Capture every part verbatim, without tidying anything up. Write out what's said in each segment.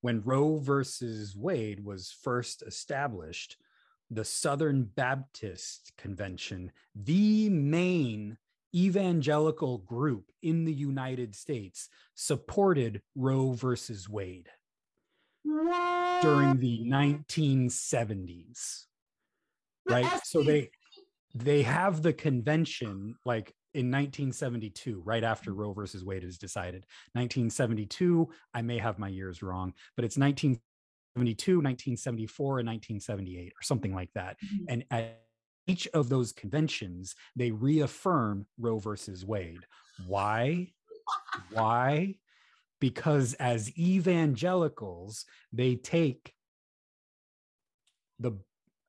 when Roe versus Wade was first established, the Southern Baptist Convention, the main evangelical group in the United States, supported Roe versus Wade during the nineteen seventies, right? So they they have the convention like in nineteen seventy-two, right after Roe versus Wade is decided. nineteen seventy-two, I may have my years wrong, but it's nineteen seventy-two, nineteen seventy-four, and nineteen seventy-eight or something like that. Mm-hmm. And at each of those conventions, they reaffirm Roe versus Wade. Why? Why? Because as evangelicals, they take the,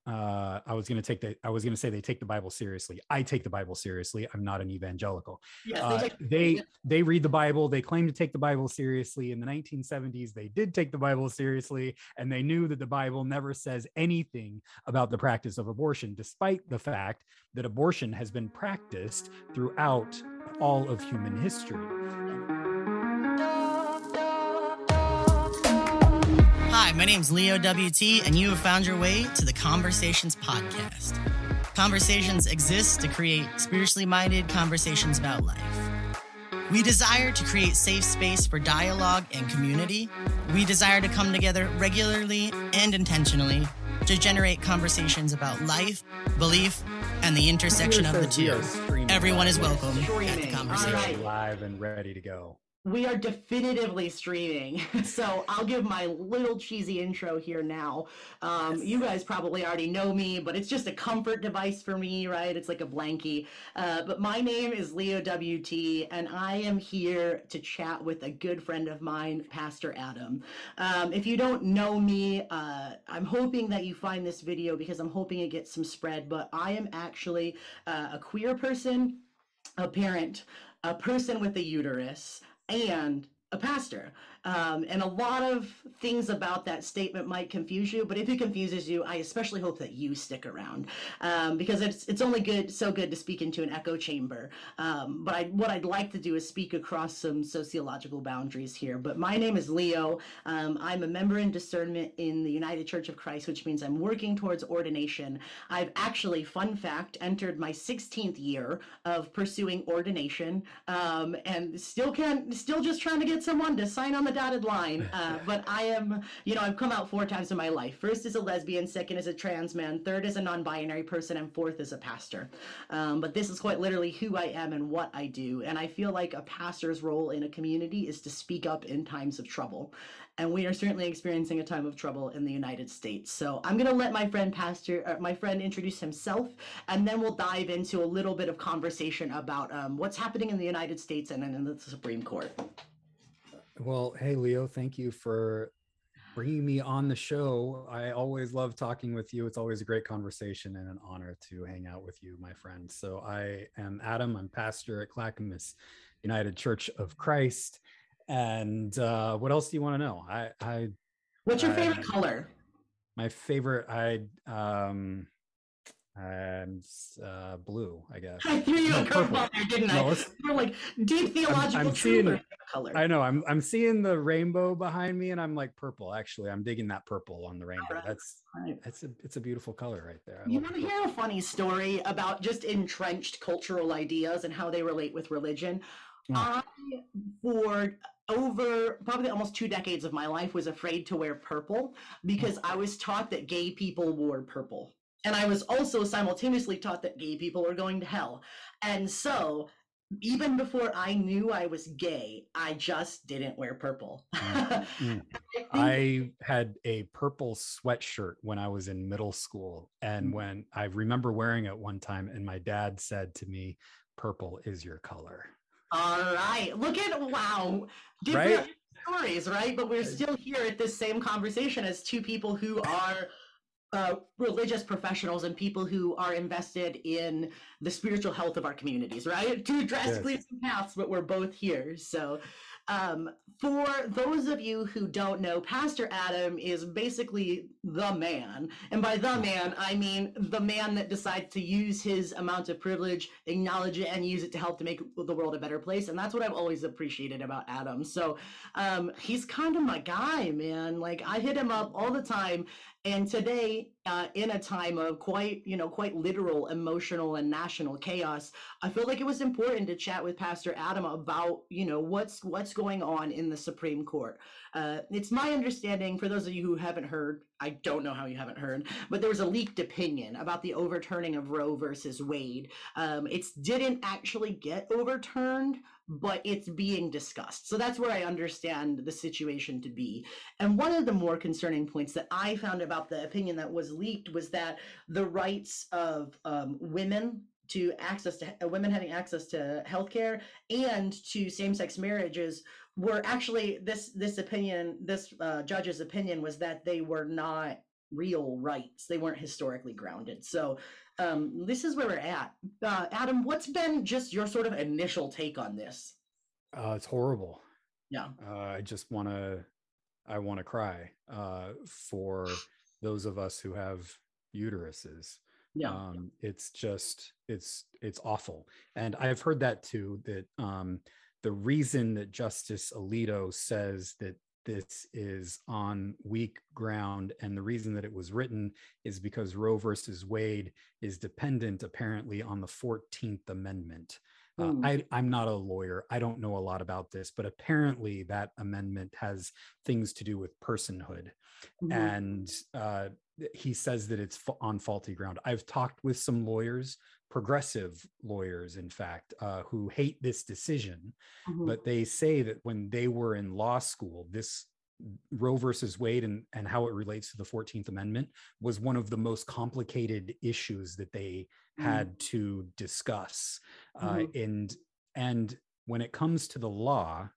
uh, I was going to take the, I was going to say they take the Bible seriously. I take the Bible seriously. I'm not an evangelical. Yes, uh, they, take- they, they read the Bible. They claim to take the Bible seriously. In the nineteen seventies, they did take the Bible seriously, and they knew that the Bible never says anything about the practice of abortion, despite the fact that abortion has been practiced throughout all of human history. Hi, my name's Leo W T, and you have found your way to the Conversations Podcast. Conversations exists to create spiritually minded conversations about life. We desire to create safe space for dialogue and community. We desire to come together regularly and intentionally to generate conversations about life, belief, and the intersection of the two. Everyone is welcome at the Conversation. Live and ready to go. We are definitively streaming, so I'll give my little cheesy intro here now. Um, you guys probably already know me, but it's just a comfort device for me, right? It's like a blankie. Uh, but my name is Leo W T, and I am here to chat with a good friend of mine, Pastor Adam. Um, if you don't know me, uh, I'm hoping that you find this video because I'm hoping it gets some spread, but I am actually uh, a queer person, a parent, a person with a uterus, and a pastor. Um, and a lot of things about that statement might confuse you, but if it confuses you, I especially hope that you stick around, um, because it's it's only good, so good to speak into an echo chamber. Um, but I, what I'd like to do is speak across some sociological boundaries here. But my name is Leo. Um, I'm a member in discernment in the United Church of Christ, which means I'm working towards ordination. I've actually, fun fact, entered my sixteenth year of pursuing ordination, um, and still can't, still just trying to get someone to sign on the dotted line, uh, but I am, you know, I've come out four times in my life. First as a lesbian, second as a trans man, third as a non-binary person, and fourth as a pastor. Um, but this is quite literally who I am and what I do, and I feel like a pastor's role in a community is to speak up in times of trouble. And we are certainly experiencing a time of trouble in the United States. So I'm going to let my friend Pastor, uh, my friend introduce himself, and then we'll dive into a little bit of conversation about um, what's happening in the United States and in the Supreme Court. Well, hey, Leo, thank you for bringing me on the show. I always love talking with you. It's always a great conversation and an honor to hang out with you, my friend. So I am Adam. I'm pastor at Clackamas United Church of Christ. And uh, what else do you want to know? I, I What's your I, favorite color? My favorite, I... um. And uh, blue, I guess. I threw you no, a curveball there, didn't I? No, You're like deep theological I'm, I'm seeing, color. I know. I'm I'm seeing the rainbow behind me, and I'm like purple. Actually, I'm digging that purple on the rainbow. Right. That's right. That's a it's a beautiful color right there. I you want to hear a funny story about just entrenched cultural ideas and how they relate with religion? Mm. I for. Over probably almost two decades of my life was afraid to wear purple because I was taught that gay people wore purple. And I was also simultaneously taught that gay people were going to hell. And so even before I knew I was gay, I just didn't wear purple. Mm. I had a purple sweatshirt when I was in middle school. And when I remember wearing it one time, and my dad said to me, "Purple is your color." All right. Look at, wow. Different right? stories, right? But we're still here at this same conversation as two people who are Uh, religious professionals and people who are invested in the spiritual health of our communities, right? Two drastically different paths, but we're both here. So Um, for those of you who don't know, Pastor Adam is basically the man. And by the man, I mean the man that decides to use his amount of privilege, acknowledge it, and use it to help to make the world a better place. And that's what I've always appreciated about Adam. So um, he's kind of my guy, man. Like, I hit him up all the time. And today, uh, in a time of quite, you know, quite literal, emotional, and national chaos, I feel like it was important to chat with Pastor Adam about, you know, what's what's going on in the Supreme Court. Uh, it's my understanding, for those of you who haven't heard, I don't know how you haven't heard, but there was a leaked opinion about the overturning of Roe versus Wade. Um, it didn't actually get overturned, but it's being discussed. So that's where I understand the situation to be. And one of the more concerning points that I found about the opinion that was leaked was that the rights of um, women to access to uh, women having access to healthcare and to same-sex marriages were actually this this opinion, this uh, judge's opinion was that they were not real rights. They weren't historically grounded. So um, this is where we're at. Uh, Adam, what's been just your sort of initial take on this? Uh, it's horrible. Yeah. Uh, I just want to, I want to cry uh, for those of us who have uteruses. Yeah. Um, it's just, it's, it's awful. And I've heard that too, that um, the reason that Justice Alito says that this is on weak ground, and the reason that it was written is because Roe versus Wade is dependent apparently on the fourteenth Amendment. Uh, I, I'm not a lawyer. I don't know a lot about this, but apparently that amendment has things to do with personhood. Mm-hmm. And uh, he says that it's on faulty ground. I've talked with some lawyers, progressive lawyers, in fact, uh, who hate this decision, mm-hmm. but they say that when they were in law school, this Roe versus Wade and, and how it relates to the fourteenth Amendment was one of the most complicated issues that they had mm. to discuss. Mm-hmm. uh, and, and when it comes to the law,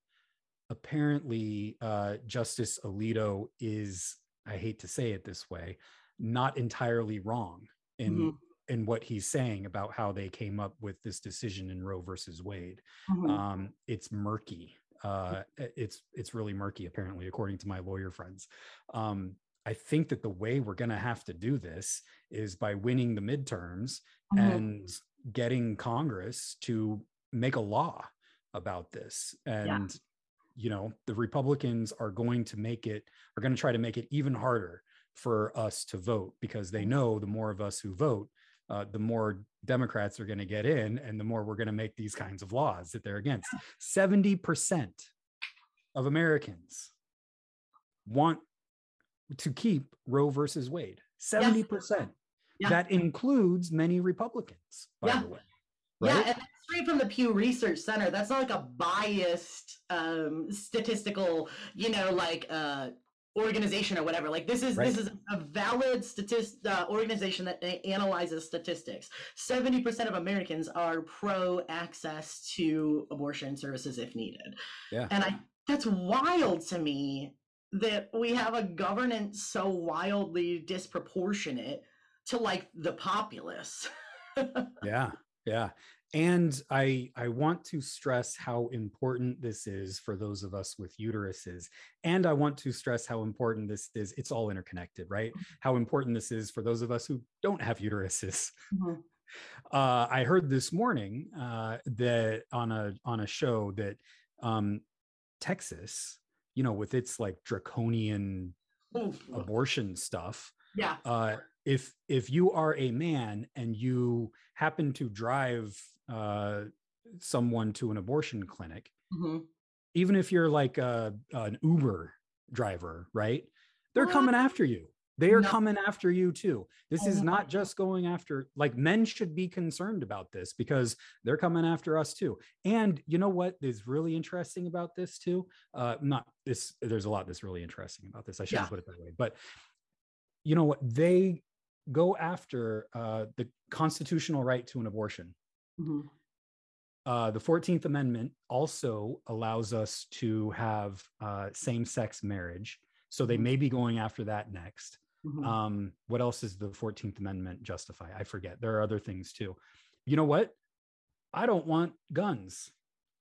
apparently uh, Justice Alito is, I hate to say it this way, not entirely wrong in mm-hmm. in what he's saying about how they came up with this decision in Roe versus Wade. Mm-hmm. Um, it's murky. Uh, it's it's really murky, apparently, according to my lawyer friends. Um, I think that the way we're going to have to do this is by winning the midterms mm-hmm. and getting Congress to make a law about this. And, yeah. you know, the Republicans are going to make it, are going to try to make it even harder for us to vote, because they know the more of us who vote, Uh, the more Democrats are going to get in, and the more we're going to make these kinds of laws that they're against. seventy percent of Americans want to keep Roe versus Wade. seventy percent. Yeah. That includes many Republicans, by yeah. the way. Right? Yeah, and that's straight from the Pew Research Center. That's not like a biased um, statistical, you know, like... Uh, organization or whatever. Like this is right. this is a valid statist uh, organization that analyzes statistics. seventy percent of Americans are pro access to abortion services if needed. Yeah. And I that's wild to me that we have a governance so wildly disproportionate to like the populace. yeah. Yeah. And I, I want to stress how important this is for those of us with uteruses. And I want to stress how important this is. It's all interconnected, right? How important this is for those of us who don't have uteruses. Mm-hmm. Uh, I heard this morning uh, that on a, on a show that um, Texas, you know, with its like draconian oh. abortion stuff. Yeah. Uh, If if you are a man and you happen to drive uh, someone to an abortion clinic, mm-hmm. even if you're like a, an Uber driver, right? They're what? coming after you. They are no. coming after you too. This is not just going after, like men should be concerned about this because they're coming after us too. And you know what is really interesting about this too? Uh, not this, there's a lot that's really interesting about this. I shouldn't yeah. put it that way, but you know what? They go after uh, the constitutional right to an abortion. Mm-hmm. Uh, the fourteenth Amendment also allows us to have uh, same-sex marriage. So they may be going after that next. Mm-hmm. Um, what else does the fourteenth Amendment justify? I forget. There are other things too. You know what? I don't want guns.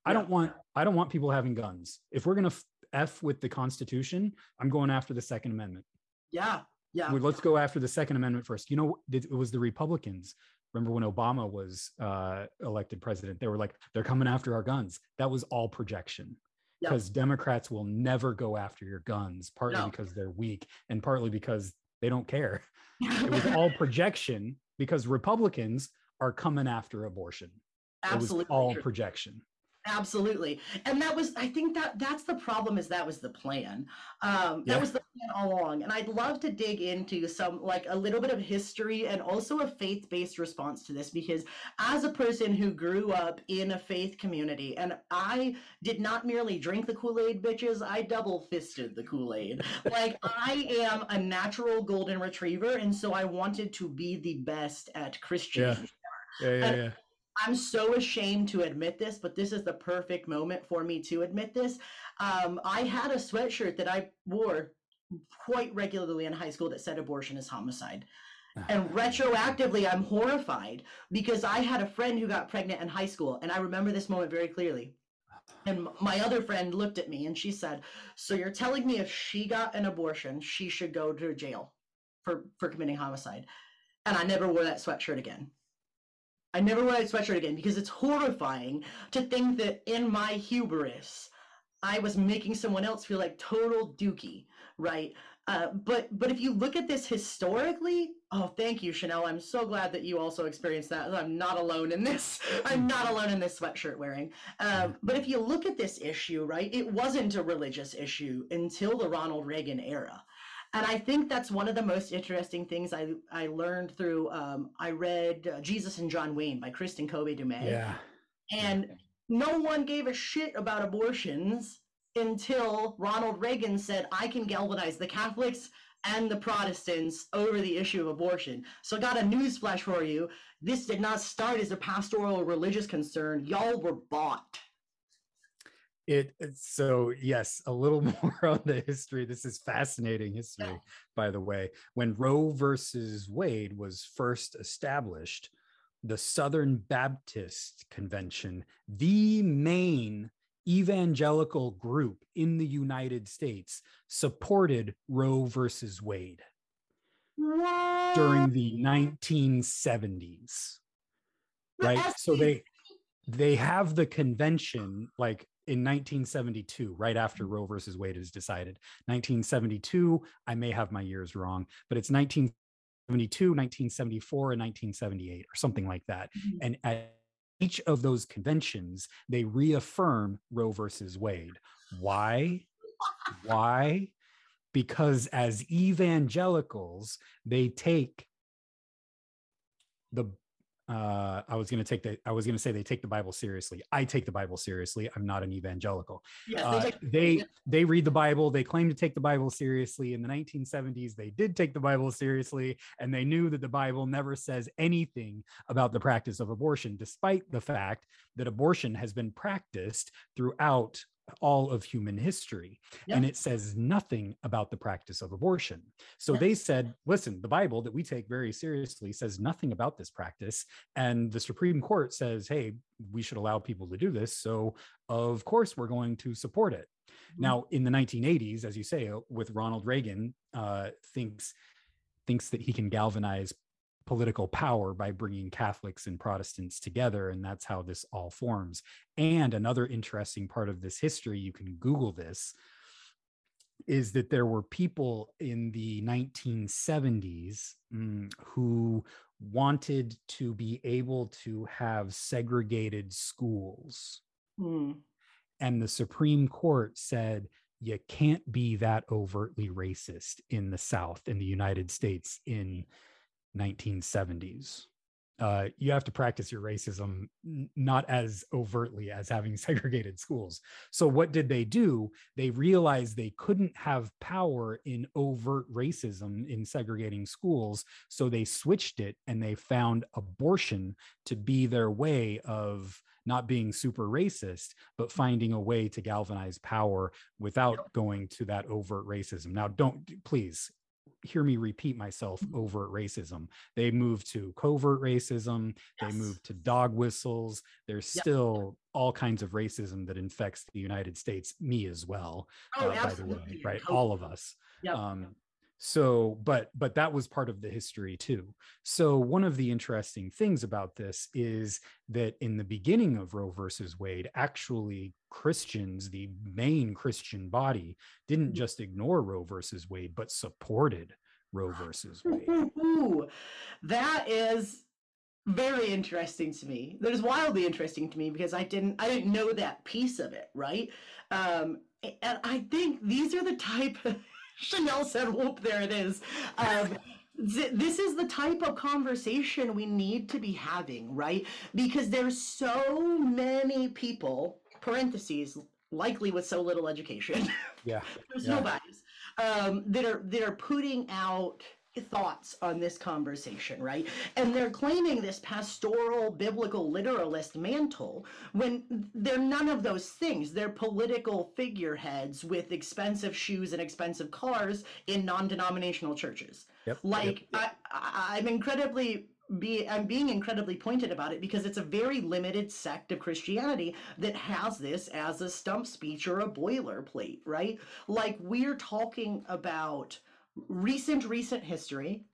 I don't want I don't want people having guns. If we're going to F with the Constitution, I'm going after the Second Amendment. Yeah, yeah. Let's go after the Second Amendment first. You know, it was the Republicans. Remember when Obama was uh, elected president, they were like, they're coming after our guns. That was all projection, because yeah. Democrats will never go after your guns, partly no. because they're weak and partly because they don't care. It was all projection, because Republicans are coming after abortion. Absolutely. It was all projection. Absolutely. And that was, I think that that's the problem, is that was the plan. Um, that yeah. was the plan all along. And I'd love to dig into some, like a little bit of history and also a faith-based response to this, because as a person who grew up in a faith community, and I did not merely drink the Kool-Aid, bitches, I double fisted the Kool-Aid. Like, I am a natural golden retriever. And so I wanted to be the best at Christian. Yeah. Yeah. Yeah. And, yeah. I'm so ashamed to admit this, but this is the perfect moment for me to admit this. Um, I had a sweatshirt that I wore quite regularly in high school that said abortion is homicide. And retroactively, I'm horrified, because I had a friend who got pregnant in high school, and I remember this moment very clearly. And my other friend looked at me and she said, so you're telling me if she got an abortion, she should go to jail for, for committing homicide. And I never wore that sweatshirt again. I never wore a sweatshirt again, because it's horrifying to think that in my hubris, I was making someone else feel like total dookie, right? Uh, but but if you look at this historically, oh, thank you, Chanel. I'm so glad that you also experienced that. I'm not alone in this. I'm not alone in this sweatshirt wearing. Um, but if you look at this issue, right, it wasn't a religious issue until the Ronald Reagan era. And I think that's one of the most interesting things I, I learned through, um, I read uh, Jesus and John Wayne by Kristin Kobes Du Mez. Yeah. And no one gave a shit about abortions until Ronald Reagan said, I can galvanize the Catholics and the Protestants over the issue of abortion. So I got a newsflash for you. This did not start as a pastoral or religious concern. Y'all were bought. It so yes, a little more on the history. This is fascinating history, yeah. by the way. When Roe versus Wade was first established, the Southern Baptist Convention, the main evangelical group in the United States, supported Roe versus Wade what? during the nineteen seventies. Right, That's so they they have the convention like. In nineteen seventy-two, right after Roe versus Wade is decided, nineteen seventy-two, I may have my years wrong, but it's nineteen seventy-two, nineteen seventy-four, and nineteen seventy-eight, or something like that. Mm-hmm. And at each of those conventions, they reaffirm Roe versus Wade. Why? Why? Because as evangelicals, they take the Uh, I was going to take the, I was going to say they take the Bible seriously. I take the Bible seriously. I'm not an evangelical. Yes, uh, they, take- they, they read the Bible. They claim to take the Bible seriously. In the nineteen seventies, they did take the Bible seriously, and they knew that the Bible never says anything about the practice of abortion, despite the fact that abortion has been practiced throughout all of human history. Yep. And it says nothing about the practice of abortion. So yep. they said, listen, the Bible that we take very seriously says nothing about this practice. And the Supreme Court says, hey, we should allow people to do this. So of course, we're going to support it. Mm-hmm. Now, in the nineteen eighties, as you say, with Ronald Reagan, uh, thinks, thinks that he can galvanize political power by bringing Catholics and Protestants together. And that's how this all forms. And another interesting part of this history, you can Google this, is that there were people in the nineteen seventies mm, who wanted to be able to have segregated schools. Mm. And the Supreme Court said, you can't be that overtly racist in the South, in the United States, in nineteen seventies. Uh, you have to practice your racism n- not as overtly as having segregated schools. So what did they do? They realized they couldn't have power in overt racism in segregating schools, so they switched it, and they found abortion to be their way of not being super racist, but finding a way to galvanize power without going to that overt racism. Now, don't, please, hear me repeat myself, overt racism. They moved to covert racism. Yes. They moved to dog whistles. There's yep. still all kinds of racism that infects the United States, me as well, oh, uh, by the way, right? Totally. All of us. Yep. Um, so, but, but that was part of the history too. So one of the interesting things about this is that in the beginning of Roe versus Wade, actually Christians, the main Christian body, didn't just ignore Roe versus Wade, but supported Roe versus Wade. Ooh, that is very interesting to me. That is wildly interesting to me because I didn't, I didn't know that piece of it. Right. Um, and I think these are the type of, Chanel said, whoop, there it is. Um, th- this is the type of conversation we need to be having, right? Because there's so many people, parentheses, likely with so little education. Yeah. There's yeah. no bias, um, that are, that are putting out thoughts on this conversation, right? And they're claiming this pastoral, biblical, literalist mantle when they're none of those things. They're political figureheads with expensive shoes and expensive cars in non-denominational churches. Yep, like, yep, yep. I, I'm incredibly... Be, I'm being incredibly pointed about it because it's a very limited sect of Christianity that has this as a stump speech or a boilerplate, right? Like, we're talking about recent, recent history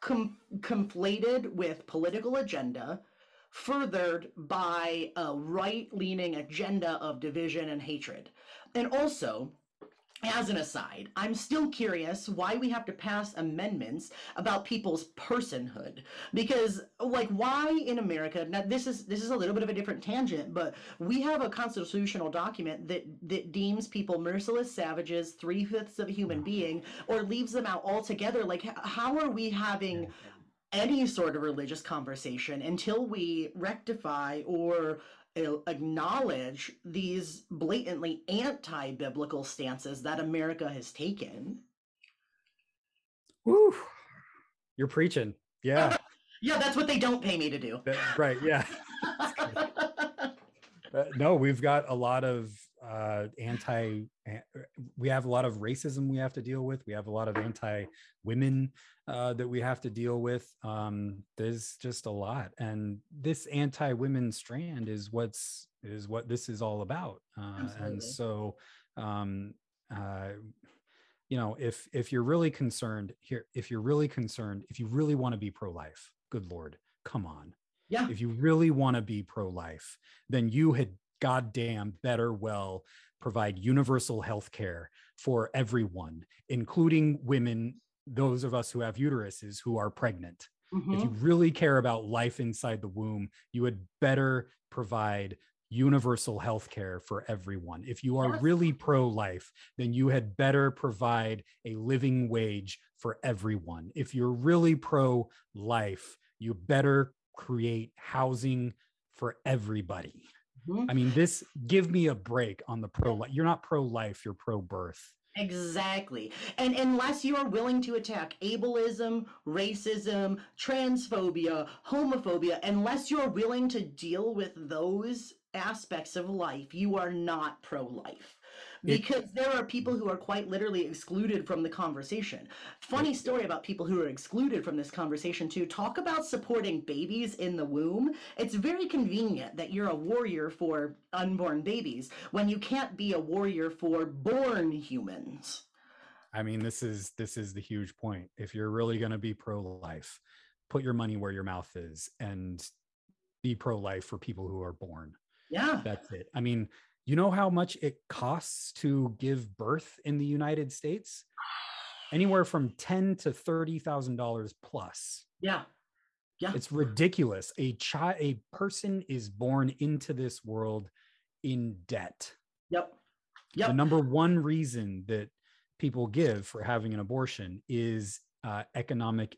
com- conflated with political agenda, furthered by a right-leaning agenda of division and hatred. And also, as an aside, I'm still curious why we have to pass amendments about people's personhood, because like why in America, now this is this is a little bit of a different tangent, but we have a constitutional document that, that deems people merciless savages, three-fifths of a human being, or leaves them out altogether. Like, how are we having any sort of religious conversation until we rectify or acknowledge these blatantly anti-biblical stances that America has taken? Woo! You're preaching. Yeah. Yeah, that's what they don't pay me to do. That, right, yeah. uh, no, we've got a lot of uh, anti, an, we have a lot of racism we have to deal with. We have a lot of anti-women uh, that we have to deal with. Um, there's just a lot. And this anti-women strand is what's, is what this is all about. Uh, and so, um, uh, you know, if, if you're really concerned here, if you're really concerned, if you really want to be pro-life, good Lord, come on. Yeah. If you really want to be pro-life, then you had goddamn better well provide universal health care for everyone, including women, those of us who have uteruses who are pregnant. Mm-hmm. If you really care about life inside the womb, you had better provide universal health care for everyone. If you are yes. really pro-life, then you had better provide a living wage for everyone. If you're really pro-life, you better create housing for everybody. Mm-hmm. I mean, this, give me a break on the pro-life. You're not pro-life, you're pro-birth. Exactly. And unless you are willing to attack ableism, racism, transphobia, homophobia, unless you're willing to deal with those aspects of life, you are not pro-life. Because it, there are people who are quite literally excluded from the conversation. Funny story about people who are excluded from this conversation too. Talk about supporting babies in the womb. It's very convenient that you're a warrior for unborn babies when you can't be a warrior for born humans. I mean, this is this is the huge point. If you're really going to be pro-life, put your money where your mouth is and be pro-life for people who are born. Yeah. That's it. I mean, you know how much it costs to give birth in the United States? Anywhere from ten thousand to thirty thousand dollars plus. Yeah. Yeah. It's ridiculous. A child, a person is born into this world in debt. Yep. Yep. The number one reason that people give for having an abortion is uh, economic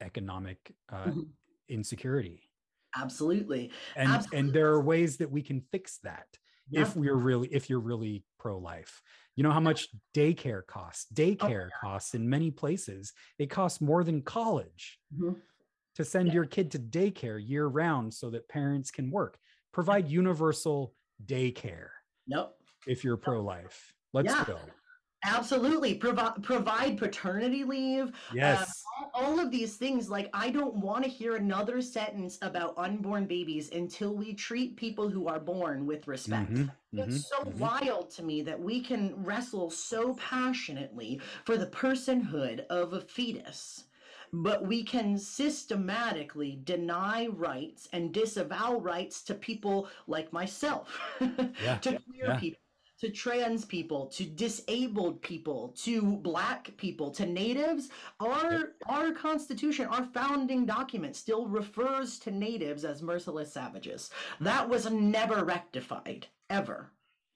economic uh, mm-hmm. insecurity. Absolutely. And Absolutely. and there are ways that we can fix that. Yeah. If we're really, if you're really pro-life, you know how much daycare costs, daycare oh, costs in many places, it costs more than college mm-hmm. to send yeah. your kid to daycare year round so that parents can work. Provide universal daycare. Nope. If you're pro-life, let's yeah. go. Absolutely. Provi- provide paternity leave. Yes. Uh, all of these things. Like, I don't want to hear another sentence about unborn babies until we treat people who are born with respect. Mm-hmm. It's mm-hmm. so mm-hmm. wild to me that we can wrestle so passionately for the personhood of a fetus, but we can systematically deny rights and disavow rights to people like myself, yeah. to queer yeah. people, to trans people, to disabled people, to Black people, to natives. Our our Constitution, our founding document, still refers to natives as merciless savages. That was never rectified, ever,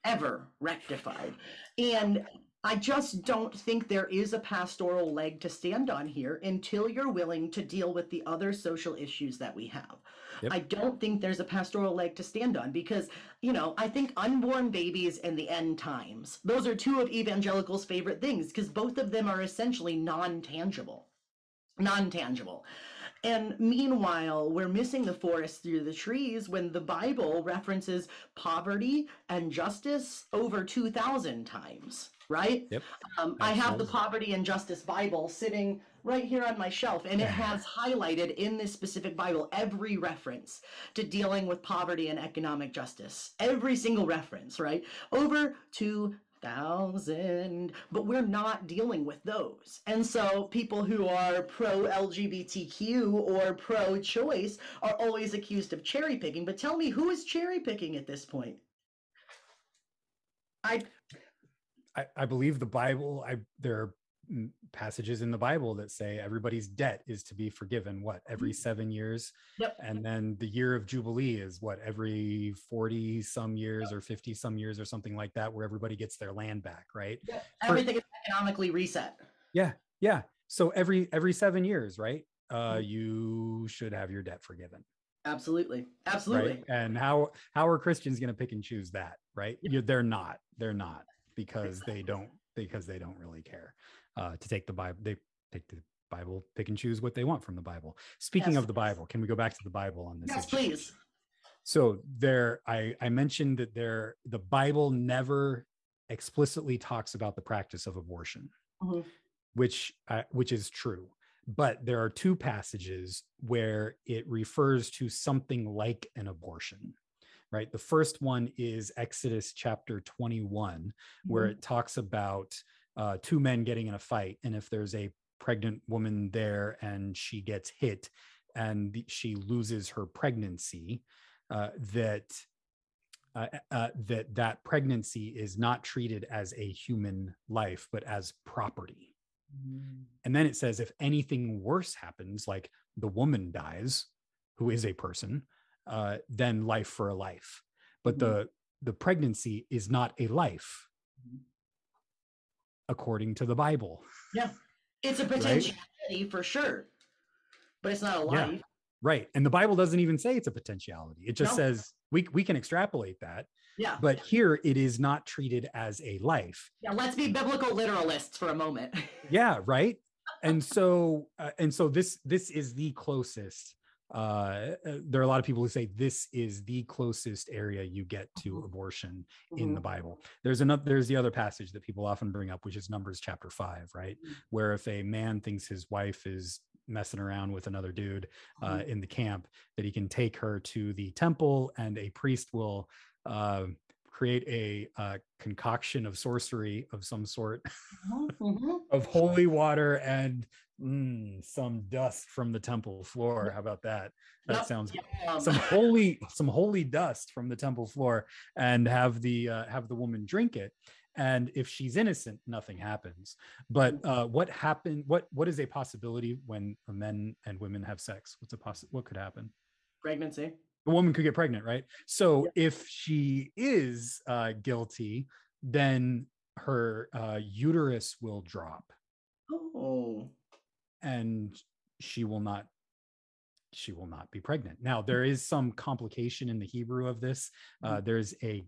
ever rectified. And I just don't think there is a pastoral leg to stand on here until you're willing to deal with the other social issues that we have. Yep. I don't think there's a pastoral leg to stand on because, you know, I think unborn babies and the end times, those are two of evangelicals' favorite things because both of them are essentially non-tangible, non-tangible. And meanwhile, we're missing the forest through the trees when the Bible references poverty and justice over two thousand times, right? Yep. Um, I have the Poverty and Justice Bible sitting right here on my shelf, and it has highlighted in this specific Bible every reference to dealing with poverty and economic justice, every single reference, right? Over two thousand, but we're not dealing with those. And so people who are pro-L G B T Q or pro-choice are always accused of cherry picking. But tell me, who is cherry picking at this point? I I, I believe the Bible, I there are passages in the Bible that say everybody's debt is to be forgiven, what, every seven years? Yep. And then the year of Jubilee is what, every forty some years, yep, or fifty some years or something like that, where everybody gets their land back, right? Yep. Everything For, is economically reset. Yeah, yeah. So every every seven years, right? Uh, mm-hmm. You should have your debt forgiven. Absolutely, absolutely. Right? And how how are Christians going to pick and choose that, right? Yep. You, they're not. They're not because they don't because they don't really care. Uh, to take the Bible, they take the Bible, pick and choose what they want from the Bible. Speaking yes, of the Bible, can we go back to the Bible on this? Yes, issue? Please. So there, I, I mentioned that there, the Bible never explicitly talks about the practice of abortion, mm-hmm. which uh, which is true. But there are two passages where it refers to something like an abortion. Right. The first one is Exodus chapter twenty-one, mm-hmm. where it talks about Uh, two men getting in a fight, and if there's a pregnant woman there and she gets hit and she loses her pregnancy, uh, that uh, uh, that that pregnancy is not treated as a human life but as property. Mm-hmm. And then it says if anything worse happens, like the woman dies, who is a person, uh, then life for a life. But mm-hmm. the the pregnancy is not a life. Mm-hmm. According to the Bible. Yeah. It's a potentiality, right? For sure, but it's not a life. Yeah. Right. And the Bible doesn't even say it's a potentiality. It just no. says we we can extrapolate that. Yeah. But here it is not treated as a life. Yeah. Let's be biblical literalists for a moment. Yeah. Right. And so, uh, and so this, this is the closest, uh, there are a lot of people who say this is the closest area you get to abortion mm-hmm. in the Bible. There's another, there's the other passage that people often bring up, which is Numbers chapter five, right? Mm-hmm. Where if a man thinks his wife is messing around with another dude uh, mm-hmm. in the camp, that he can take her to the temple and a priest will uh, create a uh, concoction of sorcery of some sort mm-hmm. of holy water and Mm, some dust from the temple floor. How about that? That yep. sounds yep. some holy, some holy dust from the temple floor, and have the uh, have the woman drink it. And if she's innocent, nothing happens. But uh, what happened? What what is a possibility when men and women have sex? What's a poss- What could happen? Pregnancy. A woman could get pregnant, right? So yep. if she is uh, guilty, then her uh, uterus will drop. Oh. And she will not, she will not be pregnant. Now, there is some complication in the Hebrew of this. Uh, there's a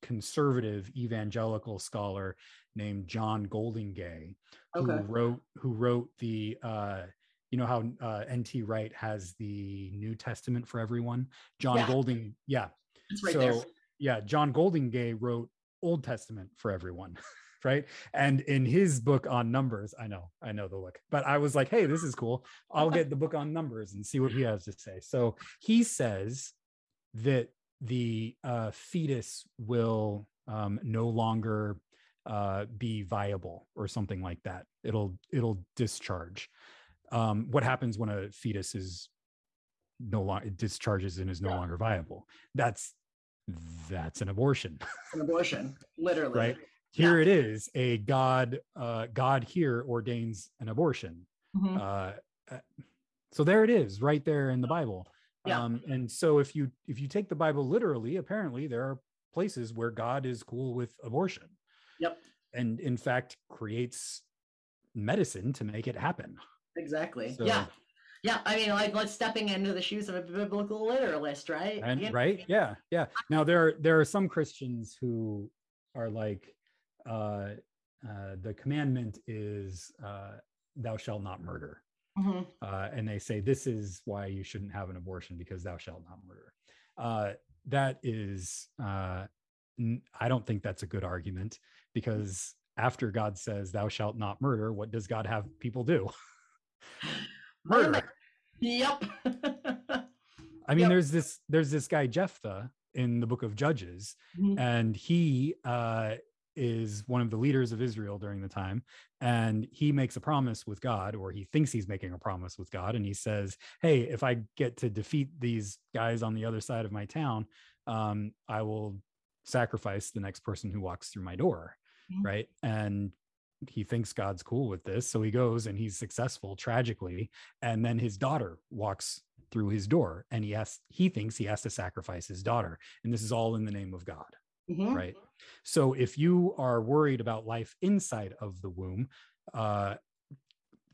conservative evangelical scholar named John Goldingay who okay. wrote who wrote the, uh, you know how uh, N T Wright has the New Testament for everyone? John yeah. Golding, yeah. It's right so, there. Yeah, John Goldingay wrote Old Testament for everyone. right? And in his book on numbers, I know, I know the look, but I was like, hey, this is cool. I'll get the book on numbers and see what he has to say. So he says that the uh, fetus will um, no longer uh, be viable or something like that. It'll, it'll discharge. Um, what happens when a fetus is no longer, it discharges and is no yeah. longer viable? That's, that's an abortion. An abortion, literally. Right? Here yeah. it is, a God, uh, God here ordains an abortion. Mm-hmm. Uh, so there it is right there in the Bible. Yeah. Um, and so if you, if you take the Bible literally, apparently there are places where God is cool with abortion. Yep. And in fact, creates medicine to make it happen. Exactly. So, yeah. Yeah, I mean, like, like stepping into the shoes of a biblical literalist, right? And, you know? Right, yeah, yeah. Now, there are, there are some Christians who are like, uh, uh, the commandment is, uh, thou shalt not murder. Mm-hmm. Uh, and they say, this is why you shouldn't have an abortion, because thou shalt not murder. Uh, that is, uh, n- I don't think that's a good argument, because after God says, thou shalt not murder, what does God have people do? Murder. Yep. I mean, yep. there's this there's this guy Jephthah in the book of Judges, mm-hmm. and he uh, is one of the leaders of Israel during the time, and he makes a promise with God, or he thinks he's making a promise with God, and he says, "Hey, if I get to defeat these guys on the other side of my town, um, I will sacrifice the next person who walks through my door." Mm-hmm. Right, and he thinks God's cool with this. So he goes and he's successful tragically. And then his daughter walks through his door and he has, he thinks he has to sacrifice his daughter. And this is all in the name of God, mm-hmm. right? So if you are worried about life inside of the womb, uh,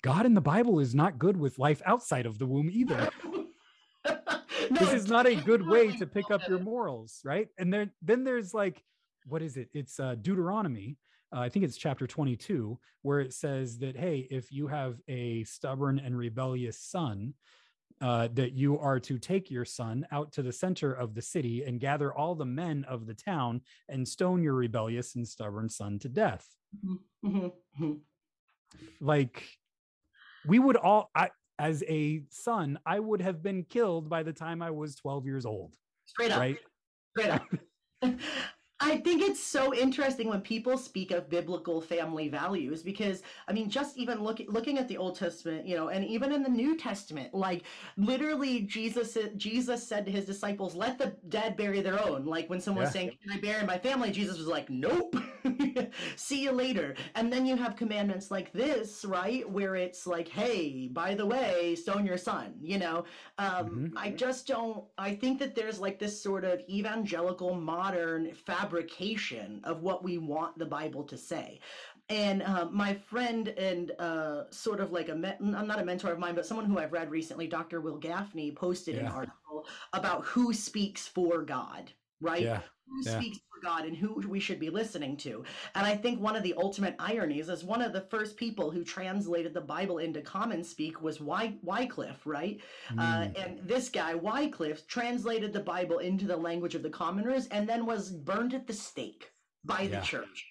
God in the Bible is not good with life outside of the womb either. No, this is not a good way to pick up your morals, right? And then, then there's like, what is it? It's uh, Deuteronomy. Uh, I think it's chapter twenty-two, where it says that, hey, if you have a stubborn and rebellious son, uh, that you are to take your son out to the center of the city and gather all the men of the town and stone your rebellious and stubborn son to death. Mm-hmm. Like, we would all, I, as a son, I would have been killed by the time I was twelve years old. Straight up. Right? Straight up. I think it's so interesting when people speak of biblical family values, because, I mean, just even look, looking at the Old Testament, you know, and even in the New Testament, like literally Jesus, Jesus said to his disciples, let the dead bury their own. Like when someone yeah. was saying, can I bury my family? Jesus was like, nope, see you later. And then you have commandments like this, right? Where it's like, hey, by the way, stone your son, you know, um, mm-hmm. I just don't, I think that there's like this sort of evangelical modern fabric fabrication of what we want the Bible to say. And uh, my friend and uh, sort of like a, me- I'm not a mentor of mine, but someone who I've read recently, Doctor Will Gaffney, posted yeah. an article about who speaks for God, right? Yeah. Who yeah. speaks for God and who we should be listening to. And I think one of the ultimate ironies is one of the first people who translated the Bible into common speak was Wy- Wycliffe, right? Mm. Uh, and this guy, Wycliffe, translated the Bible into the language of the commoners and then was burned at the stake by yeah. the church.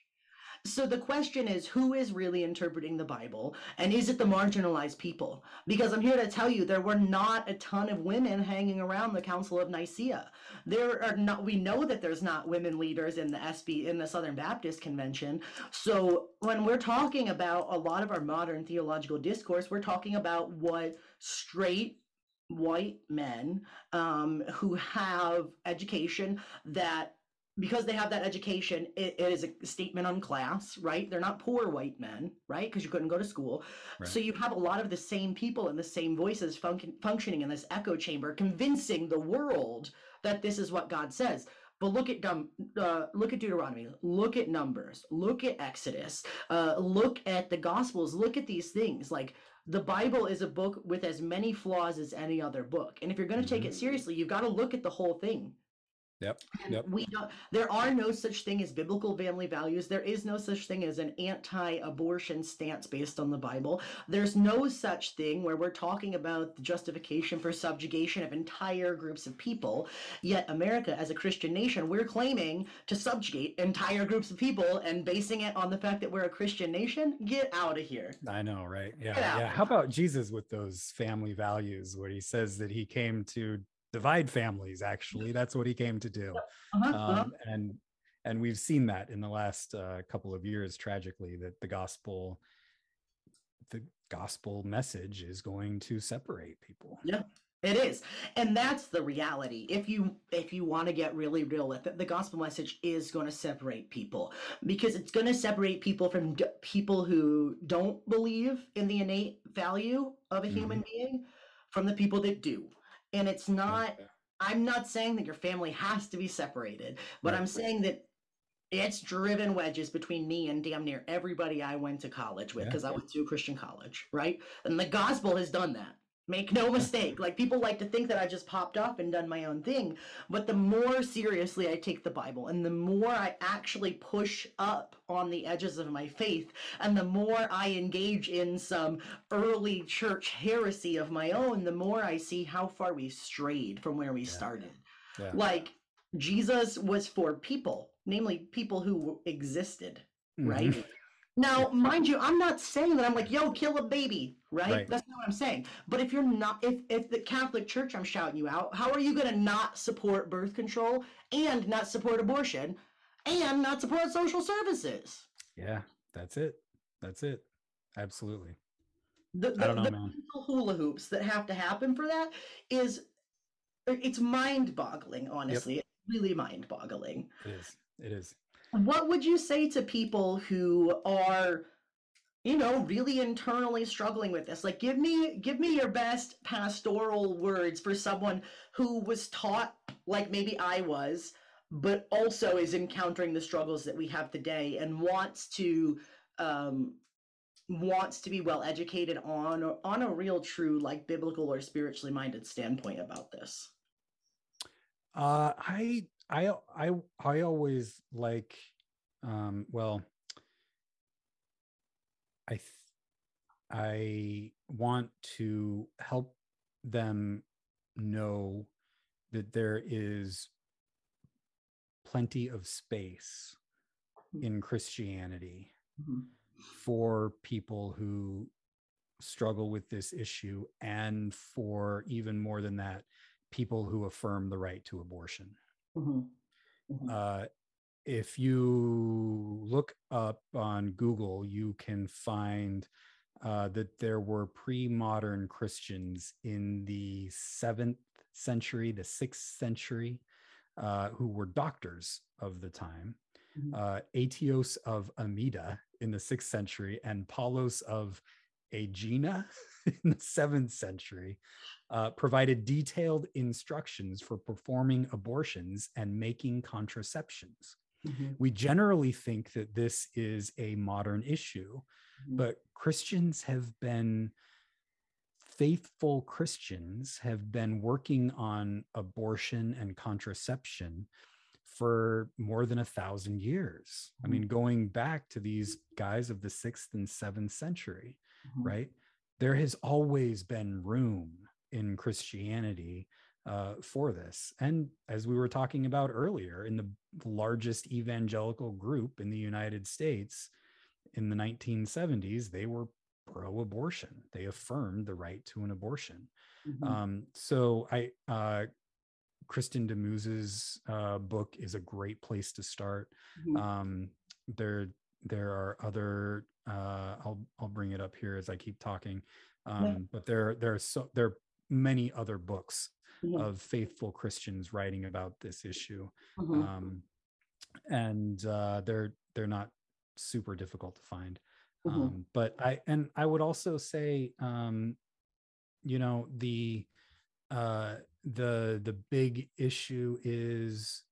So the question is, who is really interpreting the Bible, and is it the marginalized people? Because I'm here to tell you, there were not a ton of women hanging around the Council of Nicaea. There are not. We know that there's not women leaders in the S B in the Southern Baptist Convention. So when we're talking about a lot of our modern theological discourse, we're talking about what straight white men um, who have education that. Because they have that education, it, it is a statement on class, right? They're not poor white men, right? Because you couldn't go to school. Right. So you have a lot of the same people and the same voices fun- functioning in this echo chamber, convincing the world that this is what God says. But look at um, uh, look at Deuteronomy, look at Numbers, look at Exodus, uh, look at the Gospels, look at these things. Like, the Bible is a book with as many flaws as any other book. And if you're going to mm-hmm. take it seriously, you've got to look at the whole thing. Yep. And yep. we don't, there are no such thing as biblical family values. There is no such thing as an anti-abortion stance based on the Bible. There's no such thing where we're talking about the justification for subjugation of entire groups of people. Yet America, as a Christian nation, we're claiming to subjugate entire groups of people and basing it on the fact that we're a Christian nation. Get out of here. I know, right? Yeah. Yeah. How about Jesus with those family values where he says that he came to divide families? Actually, that's what he came to do. Uh-huh, um, uh-huh. And and we've seen that in the last uh, couple of years, tragically, that the gospel, the gospel message is going to separate people. Yeah, it is. And that's the reality. If you if you want to get really real with it, the gospel message is going to separate people, because it's going to separate people from d- people who don't believe in the innate value of a human mm-hmm. being from the people that do. And it's not, I'm not saying that your family has to be separated, but right. I'm saying that it's driven wedges between me and damn near everybody I went to college with, because yeah. I went to a Christian college, right? And the gospel has done that. Make no mistake. Like, people like to think that I just popped up and done my own thing. But the more seriously I take the Bible, and the more I actually push up on the edges of my faith, and the more I engage in some early church heresy of my own, the more I see how far we strayed from where we yeah. started. Yeah. Like, Jesus was for people, namely people who existed, mm-hmm. right? Now, mind you, I'm not saying that I'm like, yo, kill a baby, right? right? That's not what I'm saying. But if you're not, if if the Catholic Church, I'm shouting you out, how are you going to not support birth control and not support abortion and not support social services? Yeah, that's it. That's it. Absolutely. The, the, I don't know, the man. mental hula hoops that have to happen for that is, it's mind-boggling, honestly. Yep. It's really mind-boggling. It is. It is. What would you say to people who are, you know, really internally struggling with this? Like, give me, give me your best pastoral words for someone who was taught, like maybe I was, but also is encountering the struggles that we have today and wants to, um, wants to be well educated on, or on a real, true, like biblical or spiritually minded standpoint about this. Uh, I. I I I always like, um, well, I th- I want to help them know that there is plenty of space in Christianity mm-hmm. for people who struggle with this issue, and for even more than that, people who affirm the right to abortion. Uh, if you look up on Google, you can find uh, that there were pre-modern Christians in the seventh century, the sixth century, uh, who were doctors of the time. Uh, Aetios of Amida in the sixth century and Paulos of Aegina in the seventh century uh, provided detailed instructions for performing abortions and making contraceptions. Mm-hmm. We generally think that this is a modern issue, mm-hmm. but Christians have been, faithful Christians have been working on abortion and contraception for more than a thousand years. Mm-hmm. I mean, going back to these guys of the sixth and seventh century. Right? There has always been room in Christianity uh, for this. And as we were talking about earlier, in the largest evangelical group in the United States in the nineteen seventies, they were pro-abortion. They affirmed the right to an abortion. Mm-hmm. Um, so I, uh, Kristin Du Mez's uh, book is a great place to start. Mm-hmm. Um, there, there are other Uh, I'll I'll bring it up here as I keep talking, um, yeah. but there there are so there are many other books yeah. of faithful Christians writing about this issue, mm-hmm. um, and uh, they're they're not super difficult to find. Mm-hmm. Um, but I and I would also say, um, you know, the uh, the the big issue is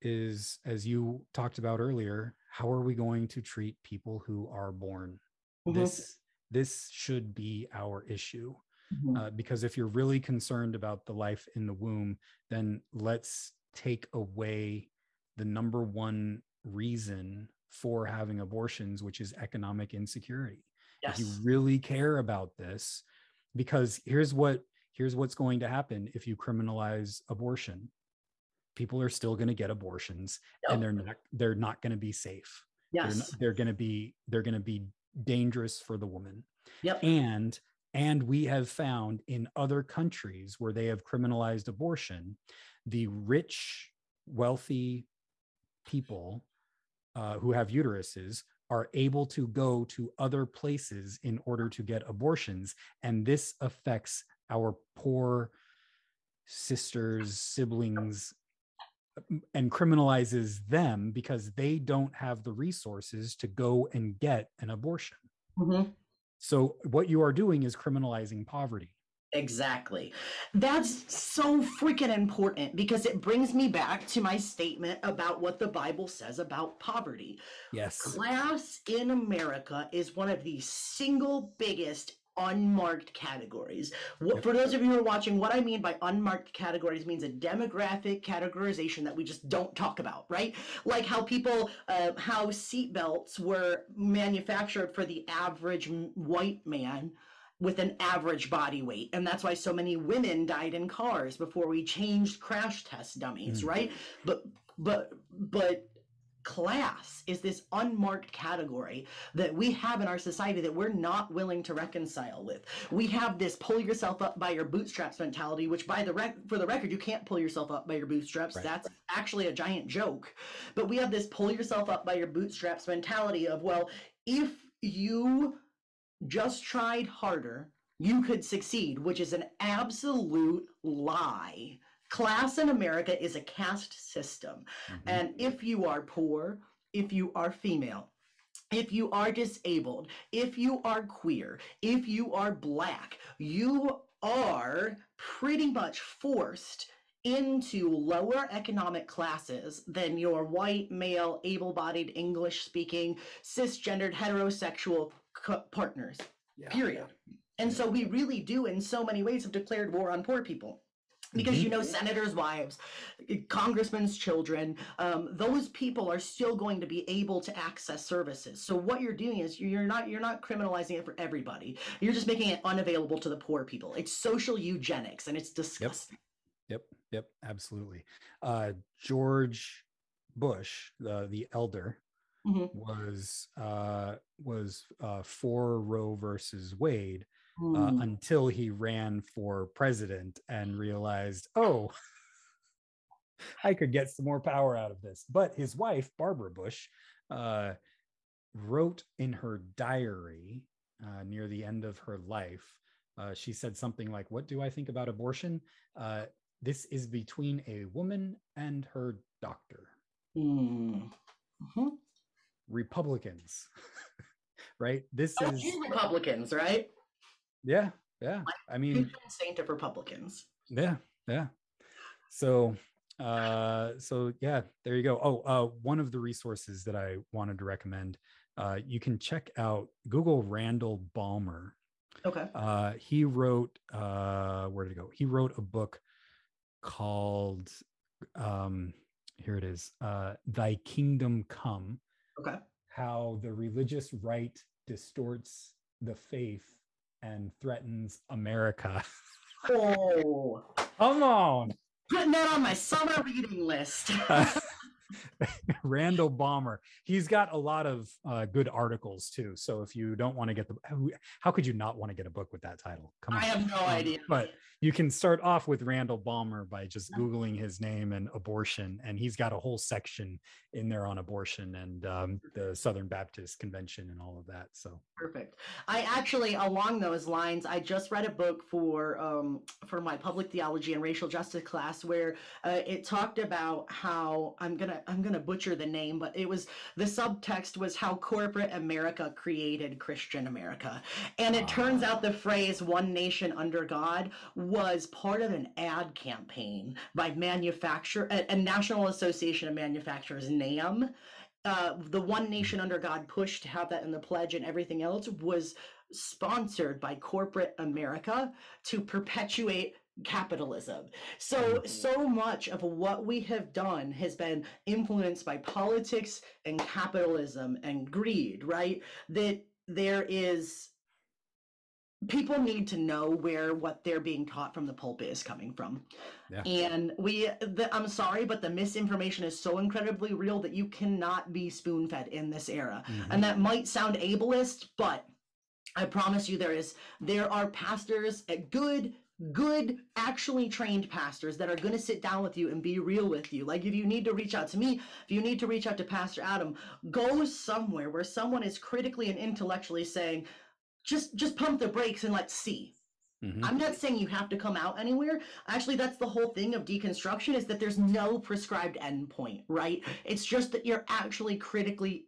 is as you talked about earlier. How are we going to treat people who are born? Mm-hmm. This this should be our issue. Mm-hmm. Uh, because if you're really concerned about the life in the womb, then let's take away the number one reason for having abortions, which is economic insecurity. Yes. If you really care about this, because here's what here's what's going to happen if you criminalize abortion. People are still going to get abortions, yep. and they're not they're not going to be safe. Yes. They're, they're going to be they're going to be dangerous for the woman. Yep. And and we have found in other countries where they have criminalized abortion, the rich, wealthy people uh, who have uteruses are able to go to other places in order to get abortions. And this affects our poor sisters, siblings, and criminalizes them because they don't have the resources to go and get an abortion. Mm-hmm. So what you are doing is criminalizing poverty. Exactly. That's so freaking important because it brings me back to my statement about what the Bible says about poverty. Yes. Class in America is one of the single biggest unmarked categories. For those of you who are watching, what I mean by unmarked categories means a demographic categorization that we just don't talk about, right? Like how people, uh, how seatbelts were manufactured for the average white man with an average body weight. And that's why so many women died in cars before we changed crash test dummies, mm. right? But, but, but, class is this unmarked category that we have in our society that we're not willing to reconcile with. We have this pull yourself up by your bootstraps mentality, which by the rec- for the record, you can't pull yourself up by your bootstraps. Right. That's actually a giant joke. But we have this pull yourself up by your bootstraps mentality of, well, if you just tried harder, you could succeed, which is an absolute lie. Class in America is a caste system. Mm-hmm. And if you are poor, if you are female, if you are disabled, if you are queer, if you are black, you are pretty much forced into lower economic classes than your white, male, able-bodied, English-speaking, cisgendered, heterosexual co- partners, yeah. period. And so we really do, in so many ways, have declared war on poor people. Because, you know, senators' wives, congressmen's children, um, those people are still going to be able to access services. So what you're doing is you're not you're not criminalizing it for everybody. You're just making it unavailable to the poor people. It's social eugenics, and it's disgusting. Yep, yep, yep. Absolutely. Uh, George Bush, the, the elder, mm-hmm. was uh, was uh, for Roe versus Wade. Uh, until he ran for president and realized, oh, I could get some more power out of this. But his wife, Barbara Bush, uh, wrote in her diary uh, near the end of her life, uh, she said something like, what do I think about abortion? Uh, this is between a woman and her doctor. Mm-hmm. Republicans, right? This oh, is Republicans, right? Yeah, yeah. I mean, saint of Republicans. Yeah, yeah. So, uh, so yeah, there you go. Oh, uh, one of the resources that I wanted to recommend, uh, you can check out Google Randall Balmer. Okay. Uh, he wrote, uh, where did it go? He wrote a book called, um, here it is, uh, Thy Kingdom Come. Okay. How the religious right distorts the faith and threatens America. Oh, come on! Putting that on my summer reading list. uh, Randall Balmer. He's got a lot of uh, good articles too. So if you don't want to get the, how, how could you not want to get a book with that title? Come on. I have no um, idea. But you can start off with Randall Balmer by just Googling his name and abortion, and he's got a whole section in there on abortion and um, the Southern Baptist Convention and all of that. So perfect. I actually, along those lines, I just read a book for um, for my public theology and racial justice class where uh, it talked about how I'm gonna I'm gonna butcher the name, but it was the subtext was how corporate America created Christian America, and it wow. turns out the phrase "one nation under God" was part of an ad campaign by manufacturer a, a National Association of Manufacturers, NAM. Uh, the One Nation Under God push to have that in the pledge and everything else was sponsored by corporate America to perpetuate capitalism. So, so much of what we have done has been influenced by politics and capitalism and greed, right? That there is, people need to know where what they're being taught from the pulpit is coming from. Yeah. And we, the, I'm sorry, but the misinformation is so incredibly real that you cannot be spoon-fed in this era. Mm-hmm. And that might sound ableist, but I promise you there is, there are pastors at good, good actually trained pastors that are going to sit down with you and be real with you. Like, if you need to reach out to me, if you need to reach out to Pastor Adam, go somewhere where someone is critically and intellectually saying, just just pump the brakes and let's see. Mm-hmm. I'm not saying you have to come out anywhere. Actually, that's the whole thing of deconstruction, is that there's no prescribed endpoint, right? It's just that you're actually critically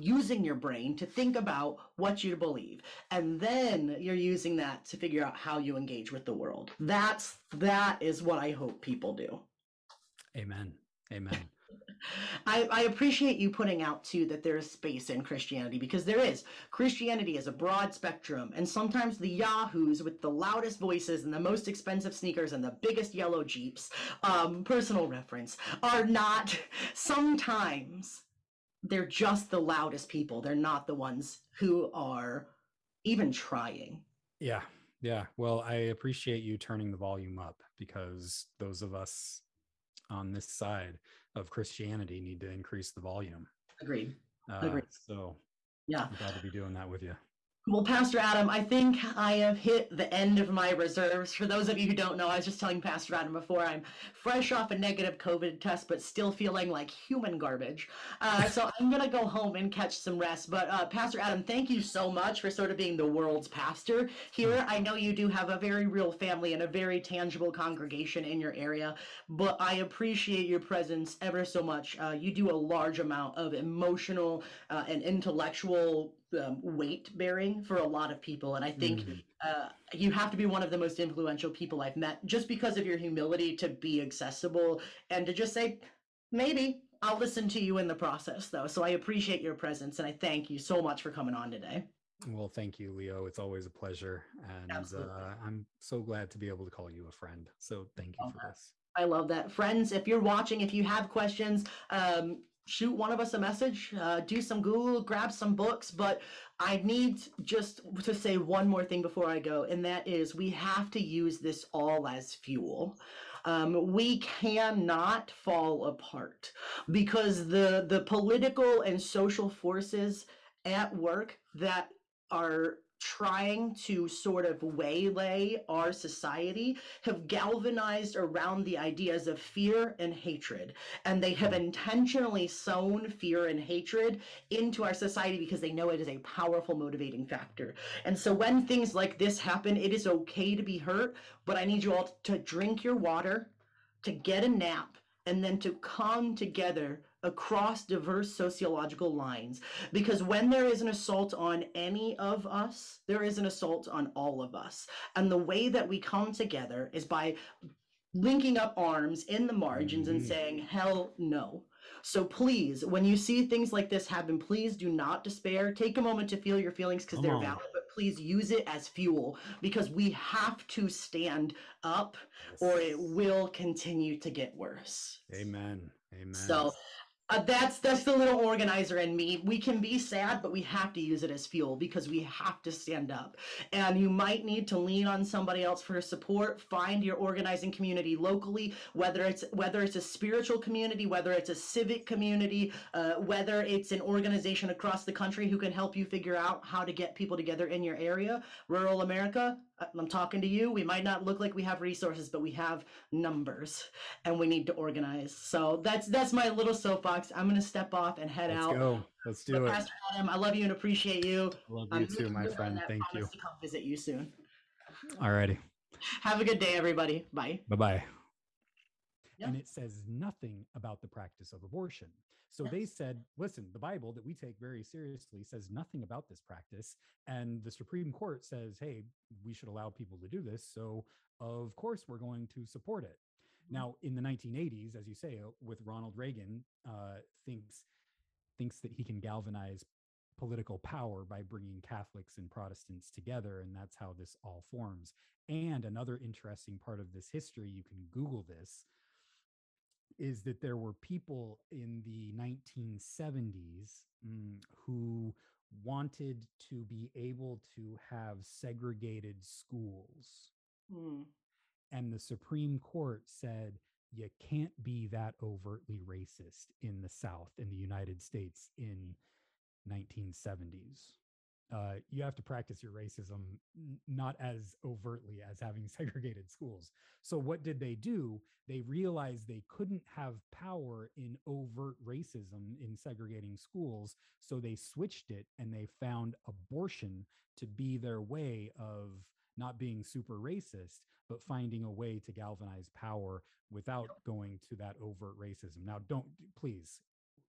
using your brain to think about what you believe, and then you're using that to figure out how you engage with the world. That's, that is what I hope people do. Amen. Amen. I, I appreciate you putting out too that there is space in Christianity, because there is. Christianity is a broad spectrum, and sometimes the yahoos with the loudest voices and the most expensive sneakers and the biggest yellow jeeps, um, personal reference, are not, sometimes they're just the loudest people. They're not the ones who are even trying. Yeah. Yeah. Well, I appreciate you turning the volume up, because those of us on this side of Christianity need to increase the volume. Agreed. Uh, Agreed. So yeah, I'm glad to be doing that with you. Well, Pastor Adam, I think I have hit the end of my reserves. For those of you who don't know, I was just telling Pastor Adam before, I'm fresh off a negative COVID test, but still feeling like human garbage. Uh, so I'm going to go home and catch some rest. But uh, Pastor Adam, thank you so much for sort of being the world's pastor here. I know you do have a very real family and a very tangible congregation in your area, but I appreciate your presence ever so much. Uh, you do a large amount of emotional uh, and intellectual Um, weight bearing for a lot of people, and I think mm-hmm. uh, you have to be one of the most influential people I've met, just because of your humility to be accessible and to just say, maybe I'll listen to you in the process though. So I appreciate your presence, and I thank you so much for coming on today. Well, thank you, Leo. It's always a pleasure, and uh, I'm so glad to be able to call you a friend, so thank you for this. I love that. Friends, if you're watching, if you have questions, um shoot one of us a message, uh, do some Google, grab some books. But I need just to say one more thing before I go, and that is, we have to use this all as fuel. Um, we cannot fall apart, because the, the political and social forces at work that are trying to sort of waylay our society have galvanized around the ideas of fear and hatred, and they have intentionally sown fear and hatred into our society because they know it is a powerful motivating factor. And so when things like this happen, it is okay to be hurt, but I need you all to drink your water, to get a nap, and then to come together across diverse sociological lines, because when there is an assault on any of us, there is an assault on all of us. And the way that we come together is by linking up arms in the margins and saying, hell no. So please, when you see things like this happen, please do not despair. Take a moment to feel your feelings, because they're valid, but please use it as fuel, because we have to stand up or it will continue to get worse. Amen. Amen. So Uh, that's that's the little organizer in me. We can be sad, but we have to use it as fuel, because we have to stand up. And you might need to lean on somebody else for support. Find your organizing community locally, whether it's whether it's a spiritual community, whether it's a civic community, uh, whether it's an organization across the country who can help you figure out how to get people together in your area. Rural America, I'm talking to you. We might not look like we have resources, but we have numbers, and we need to organize. So that's that's my little soapbox. I'm going to step off and head Let's out. Let's go. Let's do but it. Pastor Adam, I love you and appreciate you. I love you um, too, my friend. Thank you. To come visit you soon. All righty. Have a good day, everybody. Bye. Bye-bye. Yep. And it says nothing about the practice of abortion. So they said, listen, the Bible that we take very seriously says nothing about this practice. And the Supreme Court says, hey, we should allow people to do this. So of course, we're going to support it. Now, in the nineteen eighties, as you say, with Ronald Reagan, uh, thinks, thinks that he can galvanize political power by bringing Catholics and Protestants together. And that's how this all forms. And another interesting part of this history, you can Google this, is that there were people in the nineteen seventies mm, who wanted to be able to have segregated schools. Mm. And the Supreme Court said, you can't be that overtly racist in the South, in the United States in nineteen seventies. Uh, you have to practice your racism n- not as overtly as having segregated schools. So what did they do? They realized they couldn't have power in overt racism in segregating schools. So they switched it, and they found abortion to be their way of not being super racist, but finding a way to galvanize power without going to that overt racism. Now, don't, please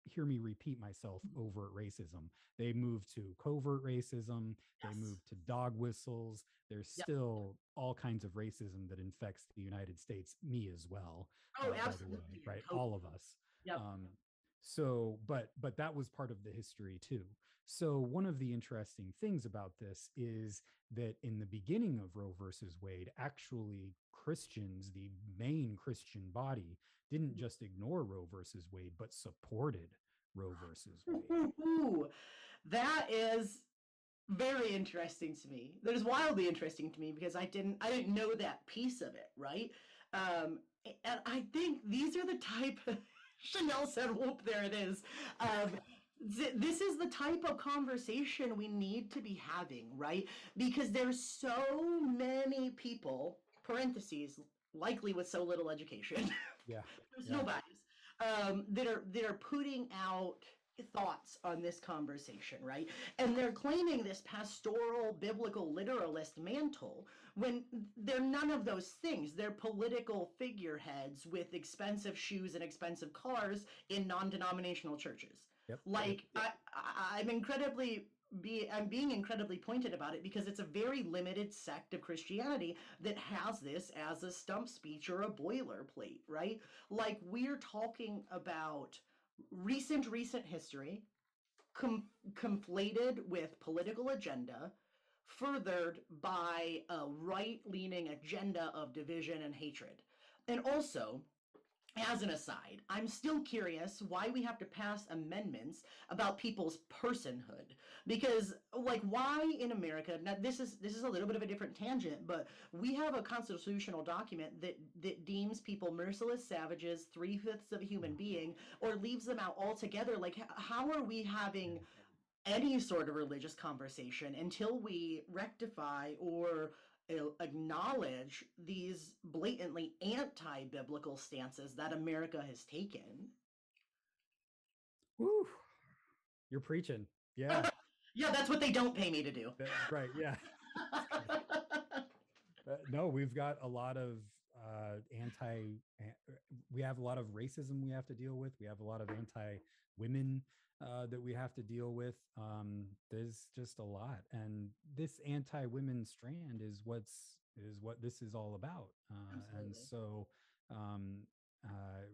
hear me repeat myself, overt racism. They moved to covert racism. Yes. They moved to dog whistles. There's yep. still all kinds of racism that infects the United States, me as well. Oh, uh, absolutely. Way, right. Totally. All of us. Yep. Um, So, but, but that was part of the history too. So one of the interesting things about this is that in the beginning of Roe versus Wade, actually Christians, the main Christian body, didn't just ignore Roe versus Wade, but supported Roe versus Wade. Ooh, that is very interesting to me. That is wildly interesting to me because I didn't, I didn't know that piece of it. Right. Um, and I think these are the type of, Chanel said, whoop, there it is. Um, th- this is the type of conversation we need to be having, right? Because there's so many people, parentheses, likely with so little education. Yeah. There's yeah. no bias, um, that are, that are putting out thoughts on this conversation, right? And they're claiming this pastoral, biblical, literalist mantle when they're none of those things. They're political figureheads with expensive shoes and expensive cars in non-denominational churches. Yep. Like yep. I, I'm incredibly be I'm being incredibly pointed about it because it's a very limited sect of Christianity that has this as a stump speech or a boilerplate, right? Like we're talking about recent, recent history, com- conflated with political agenda, furthered by a right-leaning agenda of division and hatred. And also, as an aside, I'm still curious why we have to pass amendments about people's personhood. Because, like, why in America, now this is this is a little bit of a different tangent, but we have a constitutional document that, that deems people merciless savages, three-fifths of a human being, or leaves them out altogether. Like, how are we having any sort of religious conversation until we rectify or acknowledge these blatantly anti-biblical stances that America has taken? Woo. You're preaching. Yeah. Yeah, that's what they don't pay me to do. That, right, yeah. uh, no, we've got a lot of uh, anti, we have a lot of racism we have to deal with. We have a lot of anti-women Uh, that we have to deal with. Um, there's just a lot, and this anti-women strand is what's is what this is all about. Uh, and so, um, uh,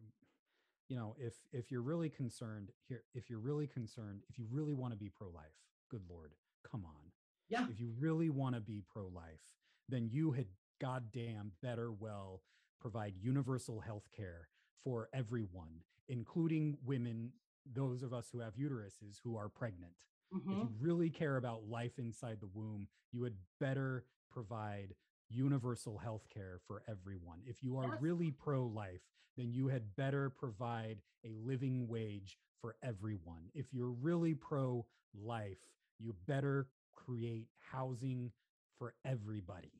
you know, if if you're really concerned here, if you're really concerned, if you really want to be pro-life, good Lord, come on. Yeah. If you really want to be pro-life, then you had goddamn better well provide universal health care for everyone, including women, those of us who have uteruses who are pregnant. Mm-hmm. If you really care about life inside the womb, you had better provide universal health care for everyone. If you are yes. really pro-life, then you had better provide a living wage for everyone. If you're really pro-life, you better create housing for everybody.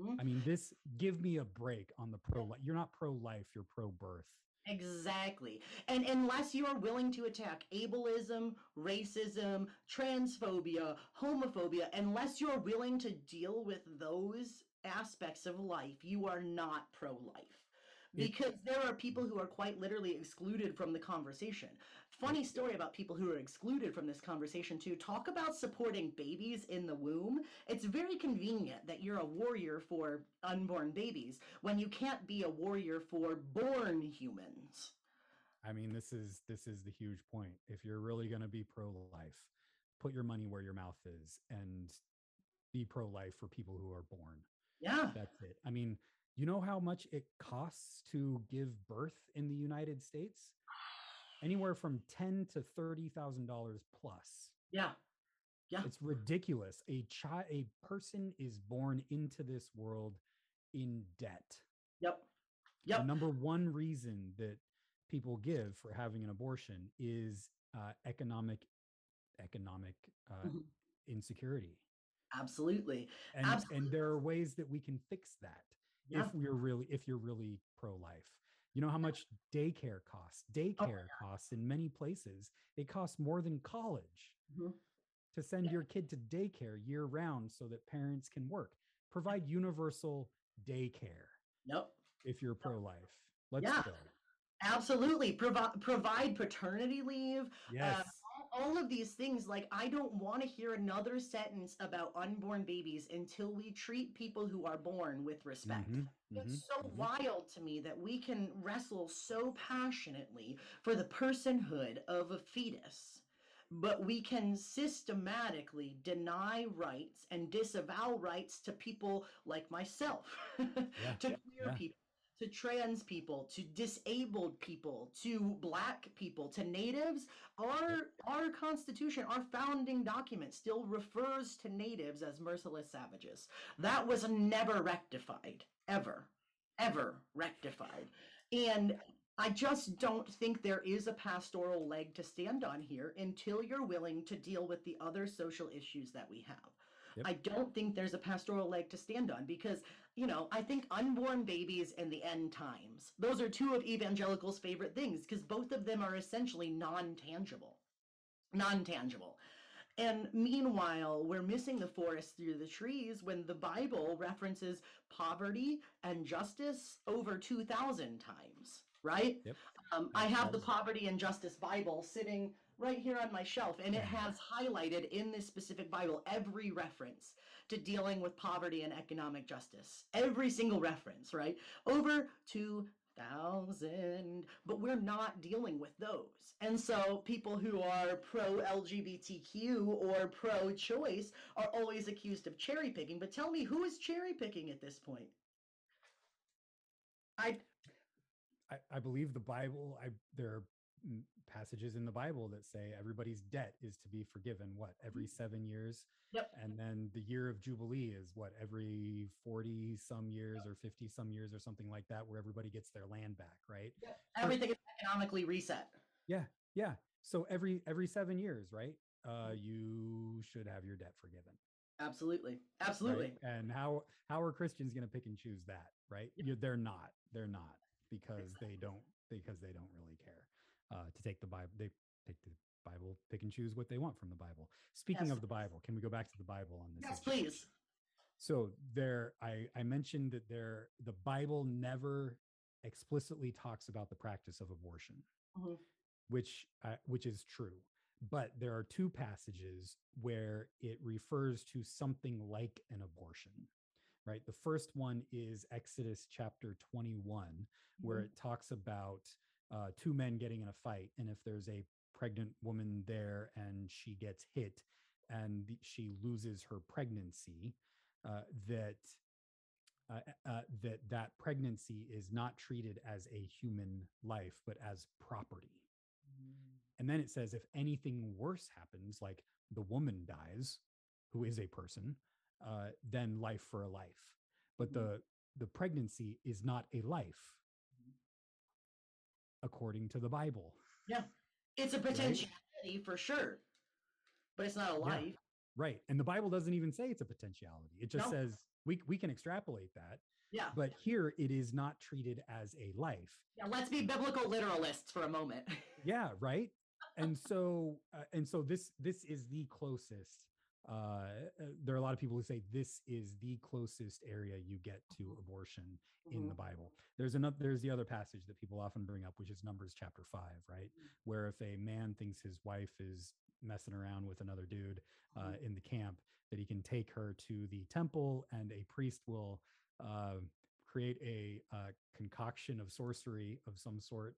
Mm-hmm. I mean, this, give me a break on the pro-life. You're not pro-life, you're pro-birth. Exactly. And unless you are willing to attack ableism, racism, transphobia, homophobia, unless you're willing to deal with those aspects of life, you are not pro-life. Because there are people who are quite literally excluded from the conversation. Funny story about people who are excluded from this conversation too. Talk about supporting babies in the womb. It's very convenient that you're a warrior for unborn babies when you can't be a warrior for born humans. I mean, this is this is the huge point. If you're really going to be pro-life, put your money where your mouth is and be pro-life for people who are born. Yeah. That's it. I mean, you know how much it costs to give birth in the United States? Anywhere from ten thousand to thirty thousand dollars plus. Yeah. Yeah. It's ridiculous. A child, a person is born into this world in debt. Yep. Yep. The number one reason that people give for having an abortion is uh, economic, economic uh, mm-hmm. insecurity. Absolutely. And, Absolutely. And there are ways that we can fix that. Yeah. If we're really, if you're really pro-life, you know how much daycare costs. Daycare oh, costs in many places. It costs more than college mm-hmm. to send yeah. your kid to daycare year round so that parents can work. Provide universal daycare. Yep. If you're pro-life, let's yeah. go. Absolutely. Provide provide paternity leave. Yes. Uh, all of these things. Like, I don't want to hear another sentence about unborn babies until we treat people who are born with respect. Mm-hmm, it's mm-hmm, so mm-hmm. wild to me that we can wrestle so passionately for the personhood of a fetus, but we can systematically deny rights and disavow rights to people like myself, yeah, to queer yeah. people, to trans people, to disabled people, to Black people, to natives. Our our Constitution, our founding document, still refers to natives as merciless savages. That was never rectified, ever, ever rectified. And I just don't think there is a pastoral leg to stand on here until you're willing to deal with the other social issues that we have. Yep. I don't think there's a pastoral leg to stand on because, you know, I think unborn babies and the end times, those are two of evangelicals' favorite things because both of them are essentially non-tangible, non-tangible. And meanwhile, we're missing the forest through the trees when the Bible references poverty and justice over two thousand times, right? Yep. Um, I have the Poverty and Justice Bible sitting right here on my shelf, and it has highlighted in this specific Bible every reference to dealing with poverty and economic justice. Every single reference, right? Over two thousand, but we're not dealing with those. And so people who are pro-L G B T Q or pro-choice are always accused of cherry picking, but tell me, who is cherry picking at this point? I I, I believe the Bible, I there are passages in the Bible that say everybody's debt is to be forgiven, what, every seven years? Yep. And then the year of Jubilee is what, every forty some years yep. or fifty some years or something like that, where everybody gets their land back, right? Yep. Everything is economically reset. Yeah, yeah. So every every seven years, right? Uh, you should have your debt forgiven. Absolutely, absolutely. Right? And how how are Christians going to pick and choose that, right? Yep. You're, they're not, they're not, because they don't, because they don't really care. Uh, to take the Bible, they take the Bible, pick and choose what they want from the Bible. Speaking yes. of the Bible, can we go back to the Bible on this? Yes, issue? Please. So there, I, I mentioned that there, the Bible never explicitly talks about the practice of abortion, mm-hmm. which uh, which is true. But there are two passages where it refers to something like an abortion. Right. The first one is Exodus chapter twenty-one, mm-hmm. where it talks about uh, two men getting in a fight. And if there's a pregnant woman there and she gets hit and the, she loses her pregnancy, uh, that uh, uh, that that pregnancy is not treated as a human life, but as property. Mm-hmm. And then it says, if anything worse happens, like the woman dies, who is a person, uh, then life for a life. But the, the pregnancy is not a life, according to the Bible. Yeah, it's a potentiality right? for sure, but it's not a life. Yeah. Right, and the Bible doesn't even say it's a potentiality. It just no. says, we we can extrapolate that. Yeah. But here it is not treated as a life. Yeah, let's be biblical literalists for a moment. Yeah, right? And so, uh, and so this, this is the closest Uh, there are a lot of people who say this is the closest area you get to abortion mm-hmm. in the Bible. There's another, there's the other passage that people often bring up, which is Numbers chapter five, right? Mm-hmm. Where if a man thinks his wife is messing around with another dude uh, mm-hmm. in the camp, that he can take her to the temple and a priest will uh, create a uh, concoction of sorcery of some sort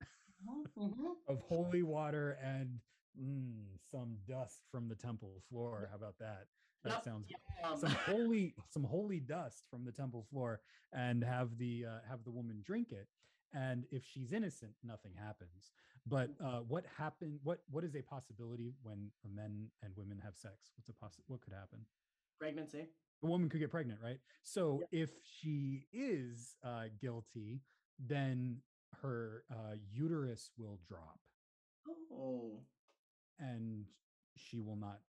mm-hmm. of holy water and mm, some dust from the temple floor. How about that? That yep. sounds yep. some holy, some holy dust from the temple floor, and have the uh, have the woman drink it. And if she's innocent, nothing happens. But uh, what happened? What what is a possibility when men and women have sex? What's a possi- What could happen? Pregnancy. The woman could get pregnant, right? So yeah. if she is uh, guilty, then her uh, uterus will drop. Oh. And she will not.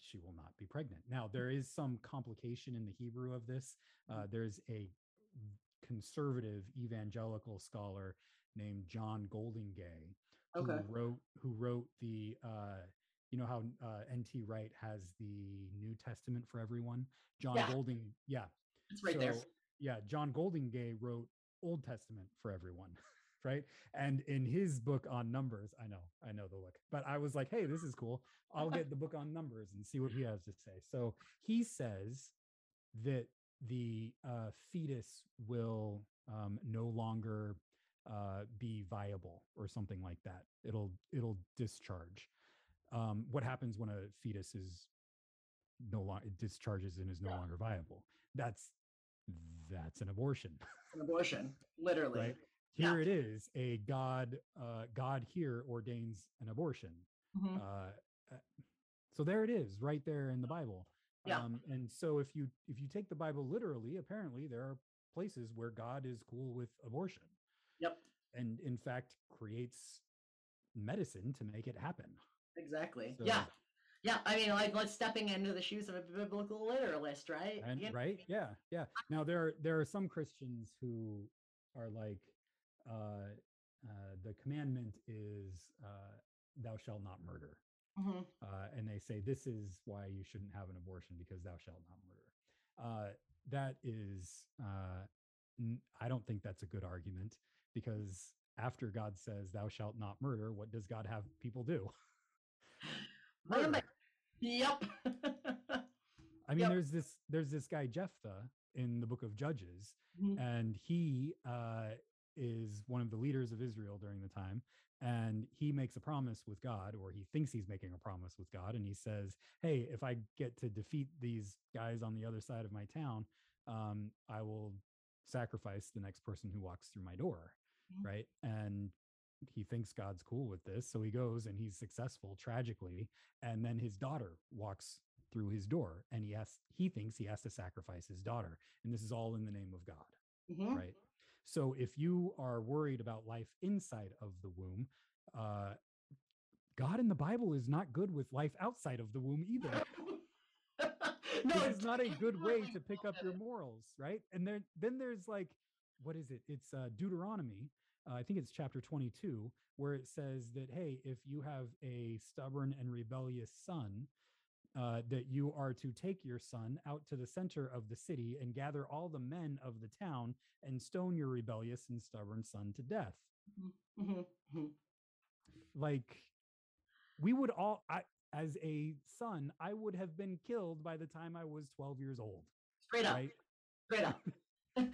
She will not be pregnant. Now there is some complication in the Hebrew of this. Uh, there's a conservative evangelical scholar named John Goldingay, who okay. wrote who wrote the uh, you know how uh, N T Wright has the New Testament for everyone. John yeah. Golding, yeah, it's right so, there. Yeah, John Goldingay wrote Old Testament for everyone, right? And in his book on Numbers, I know, I know the look, but I was like, hey, this is cool. I'll get the book on Numbers and see what he has to say. So he says that the uh, fetus will um, no longer uh, be viable or something like that. It'll it'll discharge. Um, what happens when a fetus is no longer discharges and is no yeah. longer viable? That's that's an abortion. An abortion, literally. Right? Here yeah. it is. A God uh, God here ordains an abortion. Mm-hmm. Uh, so there it is, right there in the Bible. Yeah. Um, and so if you if you take the Bible literally, apparently there are places where God is cool with abortion. Yep. And in fact, creates medicine to make it happen. Exactly. So, yeah. Yeah. I mean, like, like stepping into the shoes of a biblical literalist, right? And, you know? Right. Yeah. Yeah. Now, there are, there are some Christians who are like, uh, uh, the commandment is uh, thou shalt not murder. Mm-hmm. Uh, and they say, this is why you shouldn't have an abortion, because thou shalt not murder. Uh, that is, uh, n- I don't think that's a good argument, because after God says, thou shalt not murder, what does God have people do? Yep. I mean, yep. there's this, there's this guy, Jephthah, in the book of Judges, mm-hmm. and he, uh, is one of the leaders of Israel during the time. And he makes a promise with God, or he thinks he's making a promise with God. And he says, hey, if I get to defeat these guys on the other side of my town, um, I will sacrifice the next person who walks through my door. Mm-hmm. Right. And he thinks God's cool with this. So he goes and he's successful, tragically. And then his daughter walks through his door, and he has, he thinks he has to sacrifice his daughter. And this is all in the name of God. Mm-hmm. Right. So if you are worried about life inside of the womb, uh, God in the Bible is not good with life outside of the womb either. No, it's not a good way to pick up your morals. Right. And then, then there's like, what is it? It's uh, Deuteronomy. Uh, I think it's chapter twenty-two, where it says that, hey, if you have a stubborn and rebellious son, Uh, that you are to take your son out to the center of the city and gather all the men of the town and stone your rebellious and stubborn son to death. Mm-hmm. Like, we would all, I, as a son, I would have been killed by the time I was twelve years old. Straight up. Right? Straight up.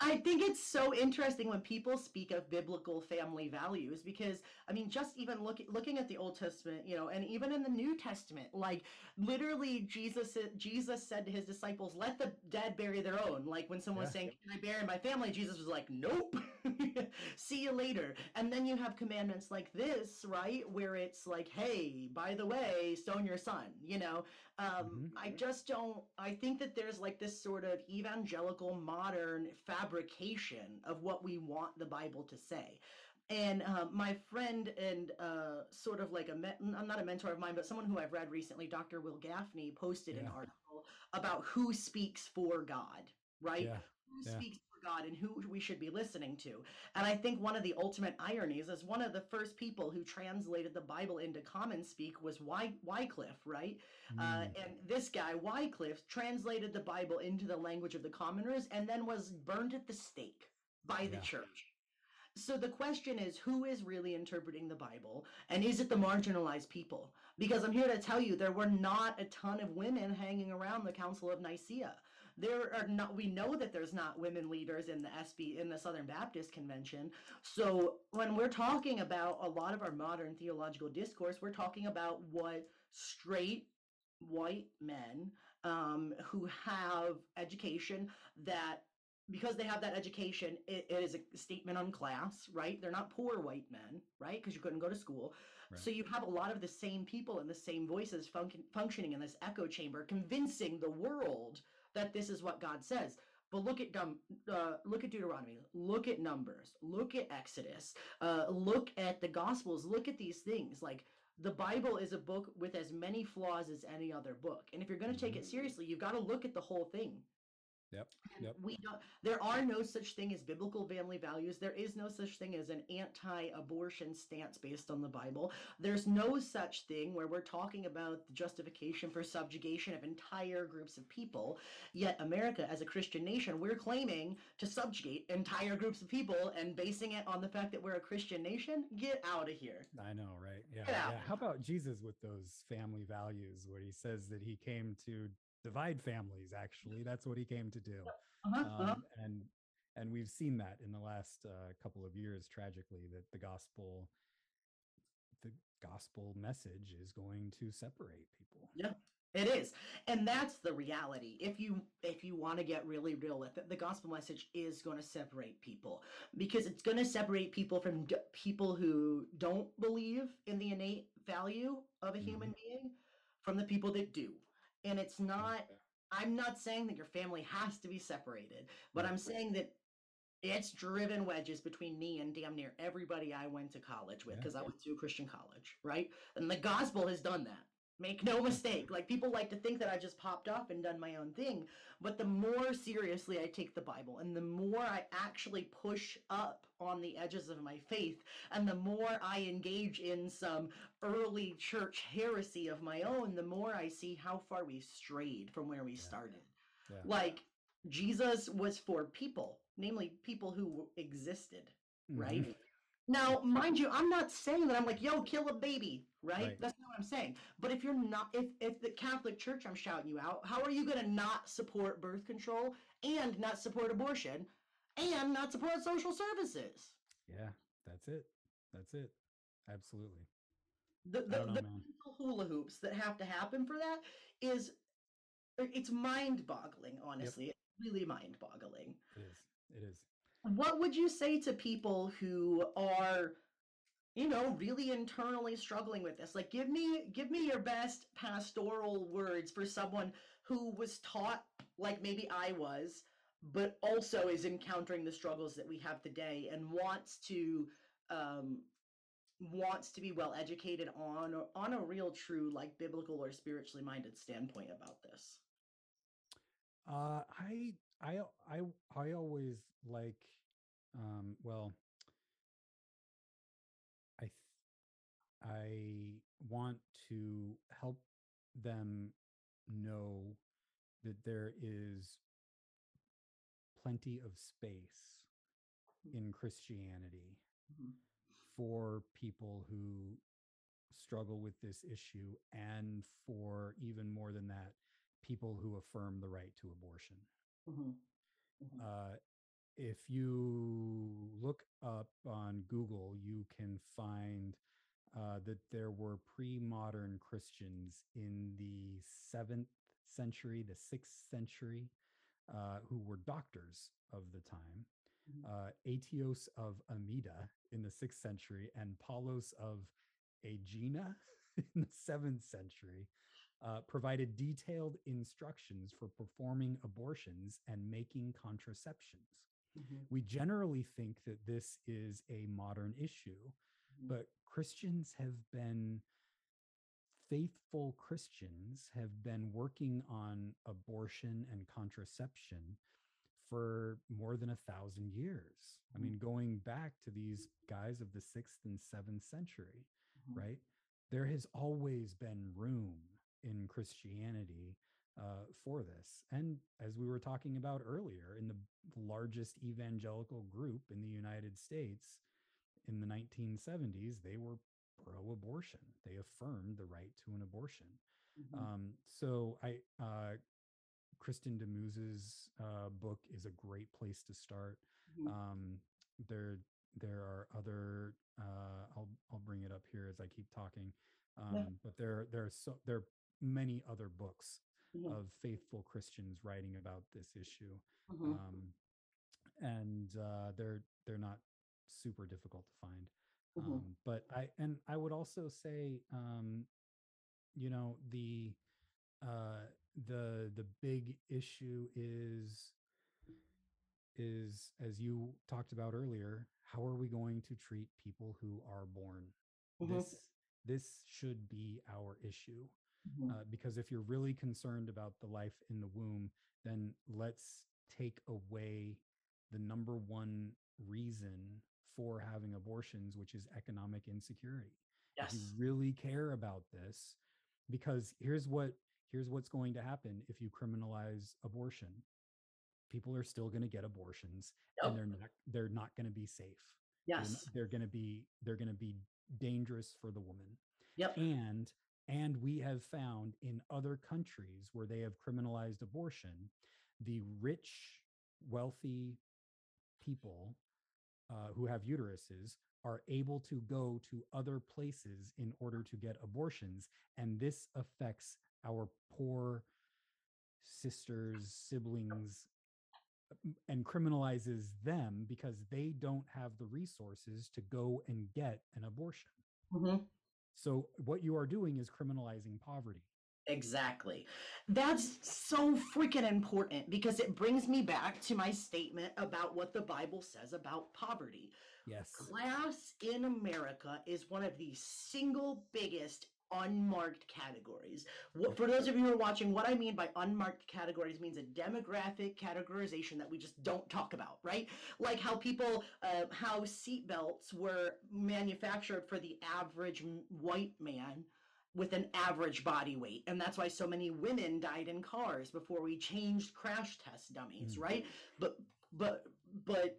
I think it's so interesting when people speak of biblical family values, because, I mean, just even look, looking at the Old Testament, you know, and even in the New Testament, like, literally Jesus Jesus said to his disciples, let the dead bury their own. Like, when someone yeah. was saying, can I bury my family? Jesus was like, nope, see you later. And then you have commandments like this, right, where it's like, hey, by the way, stone your son, you know. Um, mm-hmm. I just don't, I think that there's like this sort of evangelical modern family fabrication of what we want the Bible to say. And uh, my friend and uh, sort of like a, me- I'm not a mentor of mine, but someone who I've read recently, Doctor Will Gaffney, posted yeah. an article about who speaks for God, right? Yeah. Who yeah. speaks for God and who we should be listening to. And I think one of the ultimate ironies is one of the first people who translated the Bible into common speak was Wy- Wycliffe, right? Mm. Uh, and this guy, Wycliffe, translated the Bible into the language of the commoners and then was burned at the stake by yeah. the church. So the question is, who is really interpreting the Bible, and is it the marginalized people? Because I'm here to tell you, there were not a ton of women hanging around the Council of Nicaea. There are not, we know that there's not women leaders in the S B, in the Southern Baptist Convention. So when we're talking about a lot of our modern theological discourse, we're talking about what straight white men um, who have education that, because they have that education, it, it is a statement on class, right? They're not poor white men, right? Because you couldn't go to school. Right. So you have a lot of the same people and the same voices func- functioning in this echo chamber, convincing the world that this is what God says. But look at uh, look at Deuteronomy, look at Numbers, look at Exodus, uh, look at the Gospels, look at these things. Like, the Bible is a book with as many flaws as any other book. And if you're going to take it seriously, you've got to look at the whole thing. Yep. yep. We don't, there are no such thing as biblical family values. There is no such thing as an anti-abortion stance based on the Bible. There's no such thing where we're talking about the justification for subjugation of entire groups of people. Yet America, as a Christian nation, we're claiming to subjugate entire groups of people and basing it on the fact that we're a Christian nation. Get out of here. I know, right? Yeah. yeah. How about Jesus with those family values, where he says that he came to divide families? Actually, that's what he came to do. Uh-huh. um, and and we've seen that in the last uh, couple of years, tragically, that the gospel the gospel message is going to separate people. Yeah, it is. And that's the reality. If you if you want to get really real with it, the gospel message is going to separate people, because it's going to separate people from d- people who don't believe in the innate value of a human mm-hmm. being from the people that do. And it's not, I'm not saying that your family has to be separated, but I'm saying that it's driven wedges between me and damn near everybody I went to college with, because I went to a Christian college, right? And the gospel has done that. Make no mistake. Like, people like to think that I just popped up and done my own thing. But the more seriously I take the Bible, and the more I actually push up on the edges of my faith, and the more I engage in some early church heresy of my own, the more I see how far we've strayed from where we yeah. started. Yeah. Like, Jesus was for people, namely people who existed, mm-hmm. right? Now, mind you, I'm not saying that I'm like, yo, kill a baby, right? right? That's not what I'm saying. But if you're not, if if the Catholic Church, I'm shouting you out, how are you going to not support birth control, and not support abortion, and not support social services? Yeah, that's it. That's it. Absolutely. The the, know, the hula hoops that have to happen for that is, it's mind-boggling, honestly. Yep. It's really mind-boggling. It is. It is. What would you say to people who are, you know, really internally struggling with this? Like, give me, give me your best pastoral words for someone who was taught, like maybe I was, but also is encountering the struggles that we have today, and wants to, um, wants to be well educated on, or on a real, true, like, biblical or spiritually minded standpoint about this. Uh, I. I I I always like, um, well, I th- I want to help them know that there is plenty of space in Christianity mm-hmm. for people who struggle with this issue, and for, even more than that, people who affirm the right to abortion. Mm-hmm. Mm-hmm. Uh, if you look up on Google, you can find uh, that there were pre-modern Christians in the seventh century, the sixth century, uh, who were doctors of the time. Mm-hmm. Uh, Aetios of Amida in the sixth century, and Paulos of Aegina in the seventh century. Uh, provided detailed instructions for performing abortions and making contraceptions. Mm-hmm. We generally think that this is a modern issue, mm-hmm. but Christians have been, faithful Christians have been working on abortion and contraception for more than a thousand years. Mm-hmm. I mean, going back to these guys of the sixth and seventh century, mm-hmm. right? There has always been room in Christianity uh, for this. And as we were talking about earlier, in the largest evangelical group in the United States in the nineteen seventies, they were pro-abortion. They affirmed the right to an abortion. Mm-hmm. Um, so I, uh, Kristin Du Mez's uh, book is a great place to start. Mm-hmm. Um, there, there are other. Uh, I'll I'll bring it up here as I keep talking. Um, yeah. But there there are so there are many other books mm-hmm. of faithful Christians writing about this issue, mm-hmm. um, and uh, they're they're not super difficult to find. Mm-hmm. Um, but I and I would also say, um, you know, the uh, the the big issue is is as you talked about earlier. How are we going to treat people who are born? Mm-hmm. This this should be our issue, mm-hmm. uh, because if you're really concerned about the life in the womb, then let's take away the number one reason for having abortions, which is economic insecurity. Yes. If you really care about this, because here's what here's what's going to happen if you criminalize abortion. People are still going to get abortions, yep. and they're not they're not going to be safe. Yes. They're, they're going to be they're going to be dangerous for the woman. Yep. And and we have found in other countries where they have criminalized abortion, the rich, wealthy people uh, who have uteruses are able to go to other places in order to get abortions, and this affects our poor sisters, siblings, and criminalizes them because they don't have the resources to go and get an abortion. Mm-hmm. So what you are doing is criminalizing poverty. Exactly. That's so freaking important because it brings me back to my statement about what the Bible says about poverty. Yes. Class in America is one of the single biggest unmarked categories. What, for those of you who are watching, what I mean by unmarked categories means a demographic categorization that we just don't talk about, right? Like how people, uh, how seatbelts were manufactured for the average white man with an average body weight. And that's why so many women died in cars before we changed crash test dummies, mm-hmm. right? But, but, but,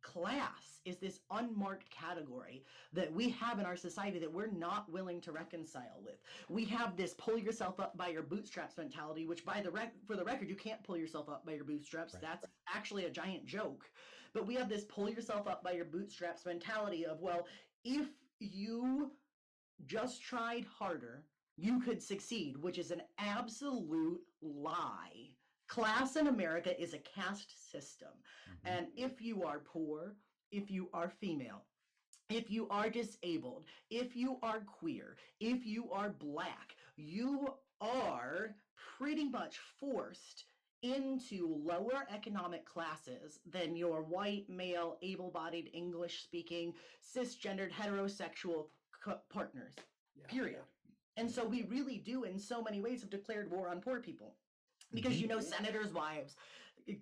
class is this unmarked category that we have in our society that we're not willing to reconcile with. We have this pull yourself up by your bootstraps mentality, which by the rec- for the record, you can't pull yourself up by your bootstraps. Right. That's actually a giant joke. But we have this pull yourself up by your bootstraps mentality of, well, if you just tried harder, you could succeed, which is an absolute lie. Class in America is a caste system. Mm-hmm. And if you are poor, if you are female, if you are disabled, if you are queer, if you are black, you are pretty much forced into lower economic classes than your white, male, able-bodied, English-speaking, cisgendered, heterosexual co- partners, yeah. period. And so we really do, in so many ways, have declared war on poor people. Because, you know, senators' wives,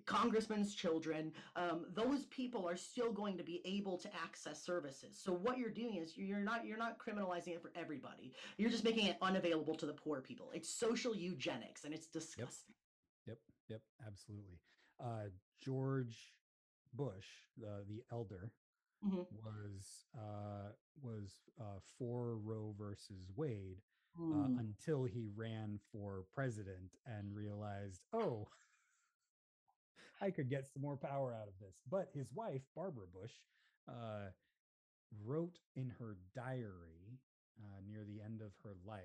congressmen's children, um, those people are still going to be able to access services. So what you're doing is you're not you're not criminalizing it for everybody. You're just making it unavailable to the poor people. It's social eugenics, and it's disgusting. Yep, yep, yep absolutely. Uh, George Bush, the, the elder, mm-hmm. was uh, was uh, for Roe versus Wade. Uh, until he ran for president and realized, oh, I could get some more power out of this. But his wife, Barbara Bush, uh, wrote in her diary uh, near the end of her life,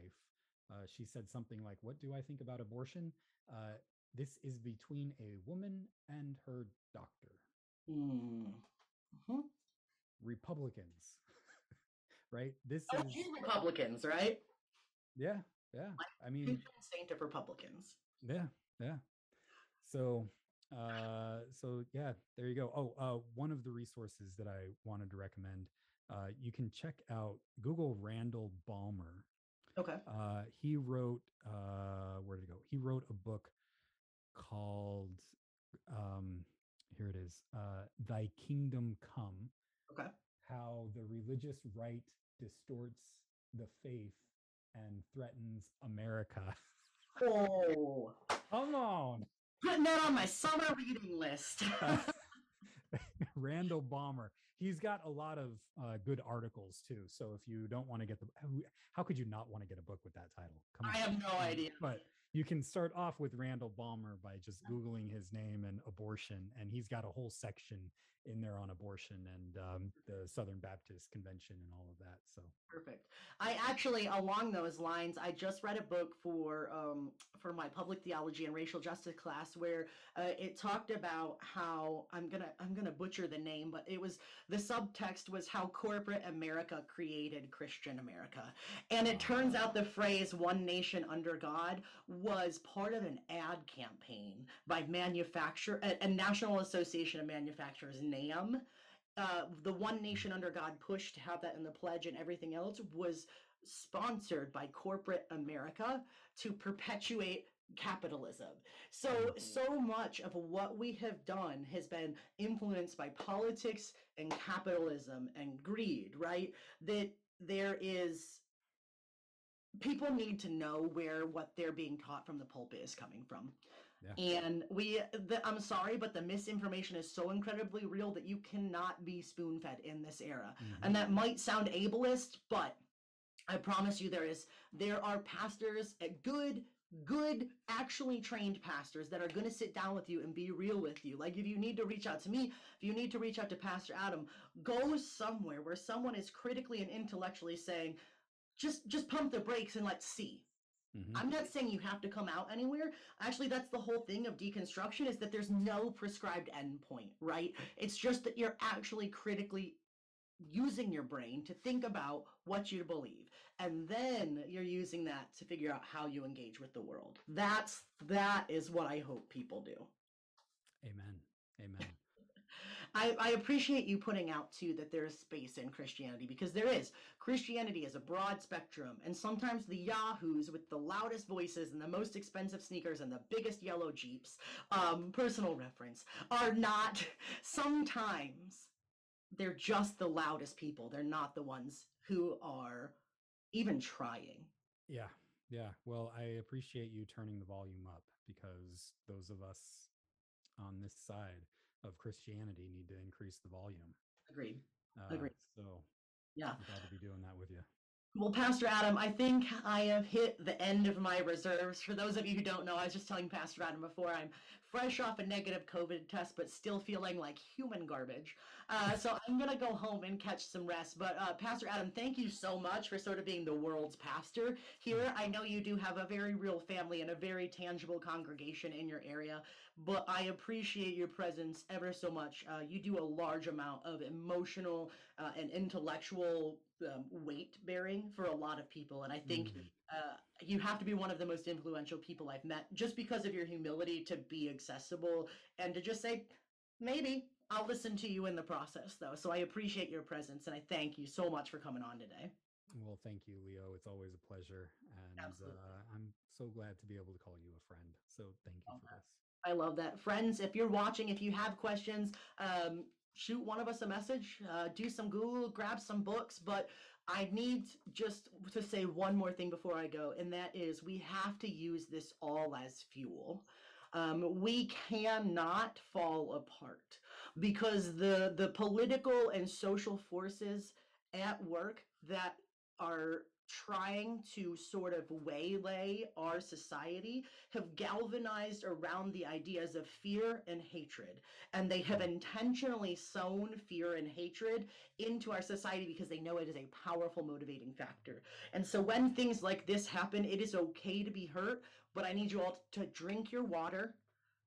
uh, she said something like, what do I think about abortion? Uh, this is between a woman and her doctor. Mm-hmm. Republicans, right? This oh, is Republicans, right? Yeah, yeah. I mean, saint of Republicans. Yeah, yeah. So, uh, so yeah, there you go. Oh, uh, one of the resources that I wanted to recommend, uh, you can check out Google Randall Balmer. Okay. Uh, he wrote, uh, where did it go? He wrote a book called, um, here it is, uh, Thy Kingdom Come. Okay. How the religious right distorts the faith and threatens America. Oh, come on! Putting that on my summer reading list. Randall Balmer. He's got a lot of uh, good articles too. So if you don't want to get the, how could you not want to get a book with that title? Come on. I have no idea. But you can start off with Randall Balmer by just Googling his name and abortion. And he's got a whole section in there on abortion and um, the Southern Baptist Convention and all of that. So perfect. I actually, along those lines, I just read a book for um, for my public theology and racial justice class where uh, it talked about how I'm going to I'm going to butcher the name, but it was the subtext was how corporate America created Christian America. And it turns out the phrase one nation under God was part of an ad campaign by manufacturer a, a National Association of Manufacturers, NAM. Uh, the One Nation Under God push to have that in the pledge and everything else was sponsored by corporate America to perpetuate capitalism. So, so much of what we have done has been influenced by politics and capitalism and greed, right? That there is people need to know where what they're being taught from the pulpit is coming from. Yeah. And we, the, I'm sorry, but the misinformation is so incredibly real that you cannot be spoon-fed in this era. Mm-hmm. And that might sound ableist, but I promise you there is, there are pastors at good good actually trained pastors that are going to sit down with you and be real with you. Like if you need to reach out to me, if you need to reach out to Pastor Adam, go somewhere where someone is critically and intellectually saying, just just pump the brakes and let's see. Mm-hmm. I'm not saying you have to come out anywhere. Actually, that's the whole thing of deconstruction, is that there's no prescribed endpoint, right? It's just that you're actually critically using your brain to think about what you believe, and then you're using that to figure out how you engage with the world. That's that is what I hope people do. Amen. Amen. I, I appreciate you putting out too that there is space in Christianity, because there is. Christianity is a broad spectrum, and sometimes the yahoos with the loudest voices and the most expensive sneakers and the biggest yellow jeeps, um, personal reference, are not. Sometimes they're just the loudest people. They're not the ones who are even trying. Yeah, yeah. Well, I appreciate you turning the volume up, because those of us on this side of Christianity need to increase the volume. Agreed. Uh, Agreed. So yeah, I'm glad to be doing that with you. Well, Pastor Adam, I think I have hit the end of my reserves. For those of you who don't know, I was just telling Pastor Adam before, I'm fresh off a negative COVID test, but still feeling like human garbage. Uh, so I'm going to go home and catch some rest. But uh, Pastor Adam, thank you so much for sort of being the world's pastor here. I know you do have a very real family and a very tangible congregation in your area, but I appreciate your presence ever so much. Uh, you do a large amount of emotional uh, and intellectual Um, weight bearing for a lot of people, and I think mm-hmm. uh, you have to be one of the most influential people I've met, just because of your humility to be accessible and to just say, maybe I'll listen to you in the process though. So I appreciate your presence, and I thank you so much for coming on today. Well, thank you, Leo. It's always a pleasure, and uh, I'm so glad to be able to call you a friend, so thank you. Okay. For this, I love that. Friends, if you're watching, if you have questions, um shoot one of us a message, uh, do some Google, grab some books. But I need just to say one more thing before I go, and that is we have to use this all as fuel. Um, we cannot fall apart, because the, the political and social forces at work that are trying to sort of waylay our society have galvanized around the ideas of fear and hatred, and they have intentionally sown fear and hatred into our society because they know it is a powerful motivating factor. And so when things like this happen, it is okay to be hurt, but I need you all to drink your water,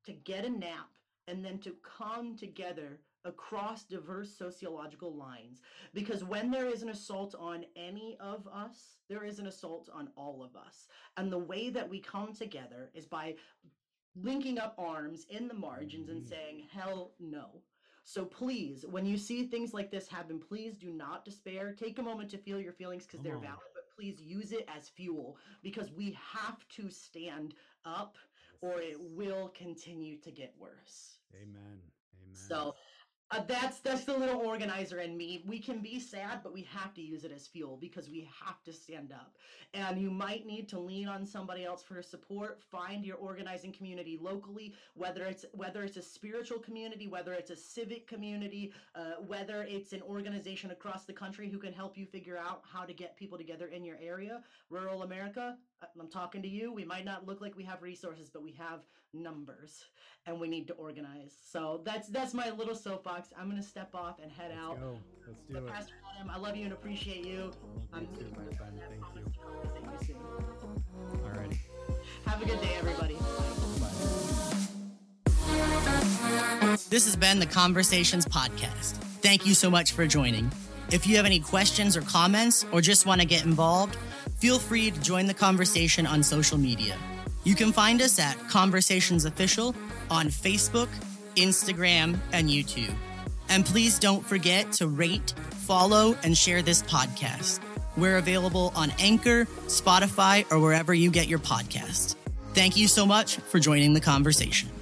to get a nap, and then to come together across diverse sociological lines, because when there is an assault on any of us, there is an assault on all of us. And the way that we come together is by linking up arms in the margins and saying, hell no. So please, when you see things like this happen, please do not despair. Take a moment to feel your feelings, because they're valid, but please use it as fuel, because we have to stand up or it will continue to get worse. Amen. Amen. So Uh, that's that's the little organizer in me. We can be sad, but we have to use it as fuel, because we have to stand up. And you might need to lean on somebody else for support. Find your organizing community locally, whether it's whether it's a spiritual community, whether it's a civic community, uh, whether it's an organization across the country who can help you figure out how to get people together in your area. Rural America, I'm talking to you. We might not look like we have resources, but we have numbers and we need to organize. So that's that's my little soapbox. I'm going to step off and head Let's out. Go. Let's do but it. Pastor Adam, I love you and appreciate you. I'm too, my friend. Thank you. Thank you. All right. Have a good day, everybody. Bye. This has been the Conversations Podcast. Thank you so much for joining. If you have any questions or comments or just want to get involved, feel free to join the conversation on social media. You can find us at Conversations Official on Facebook, Instagram, and YouTube. And please don't forget to rate, follow, and share this podcast. We're available on Anchor, Spotify, or wherever you get your podcast. Thank you so much for joining the conversation.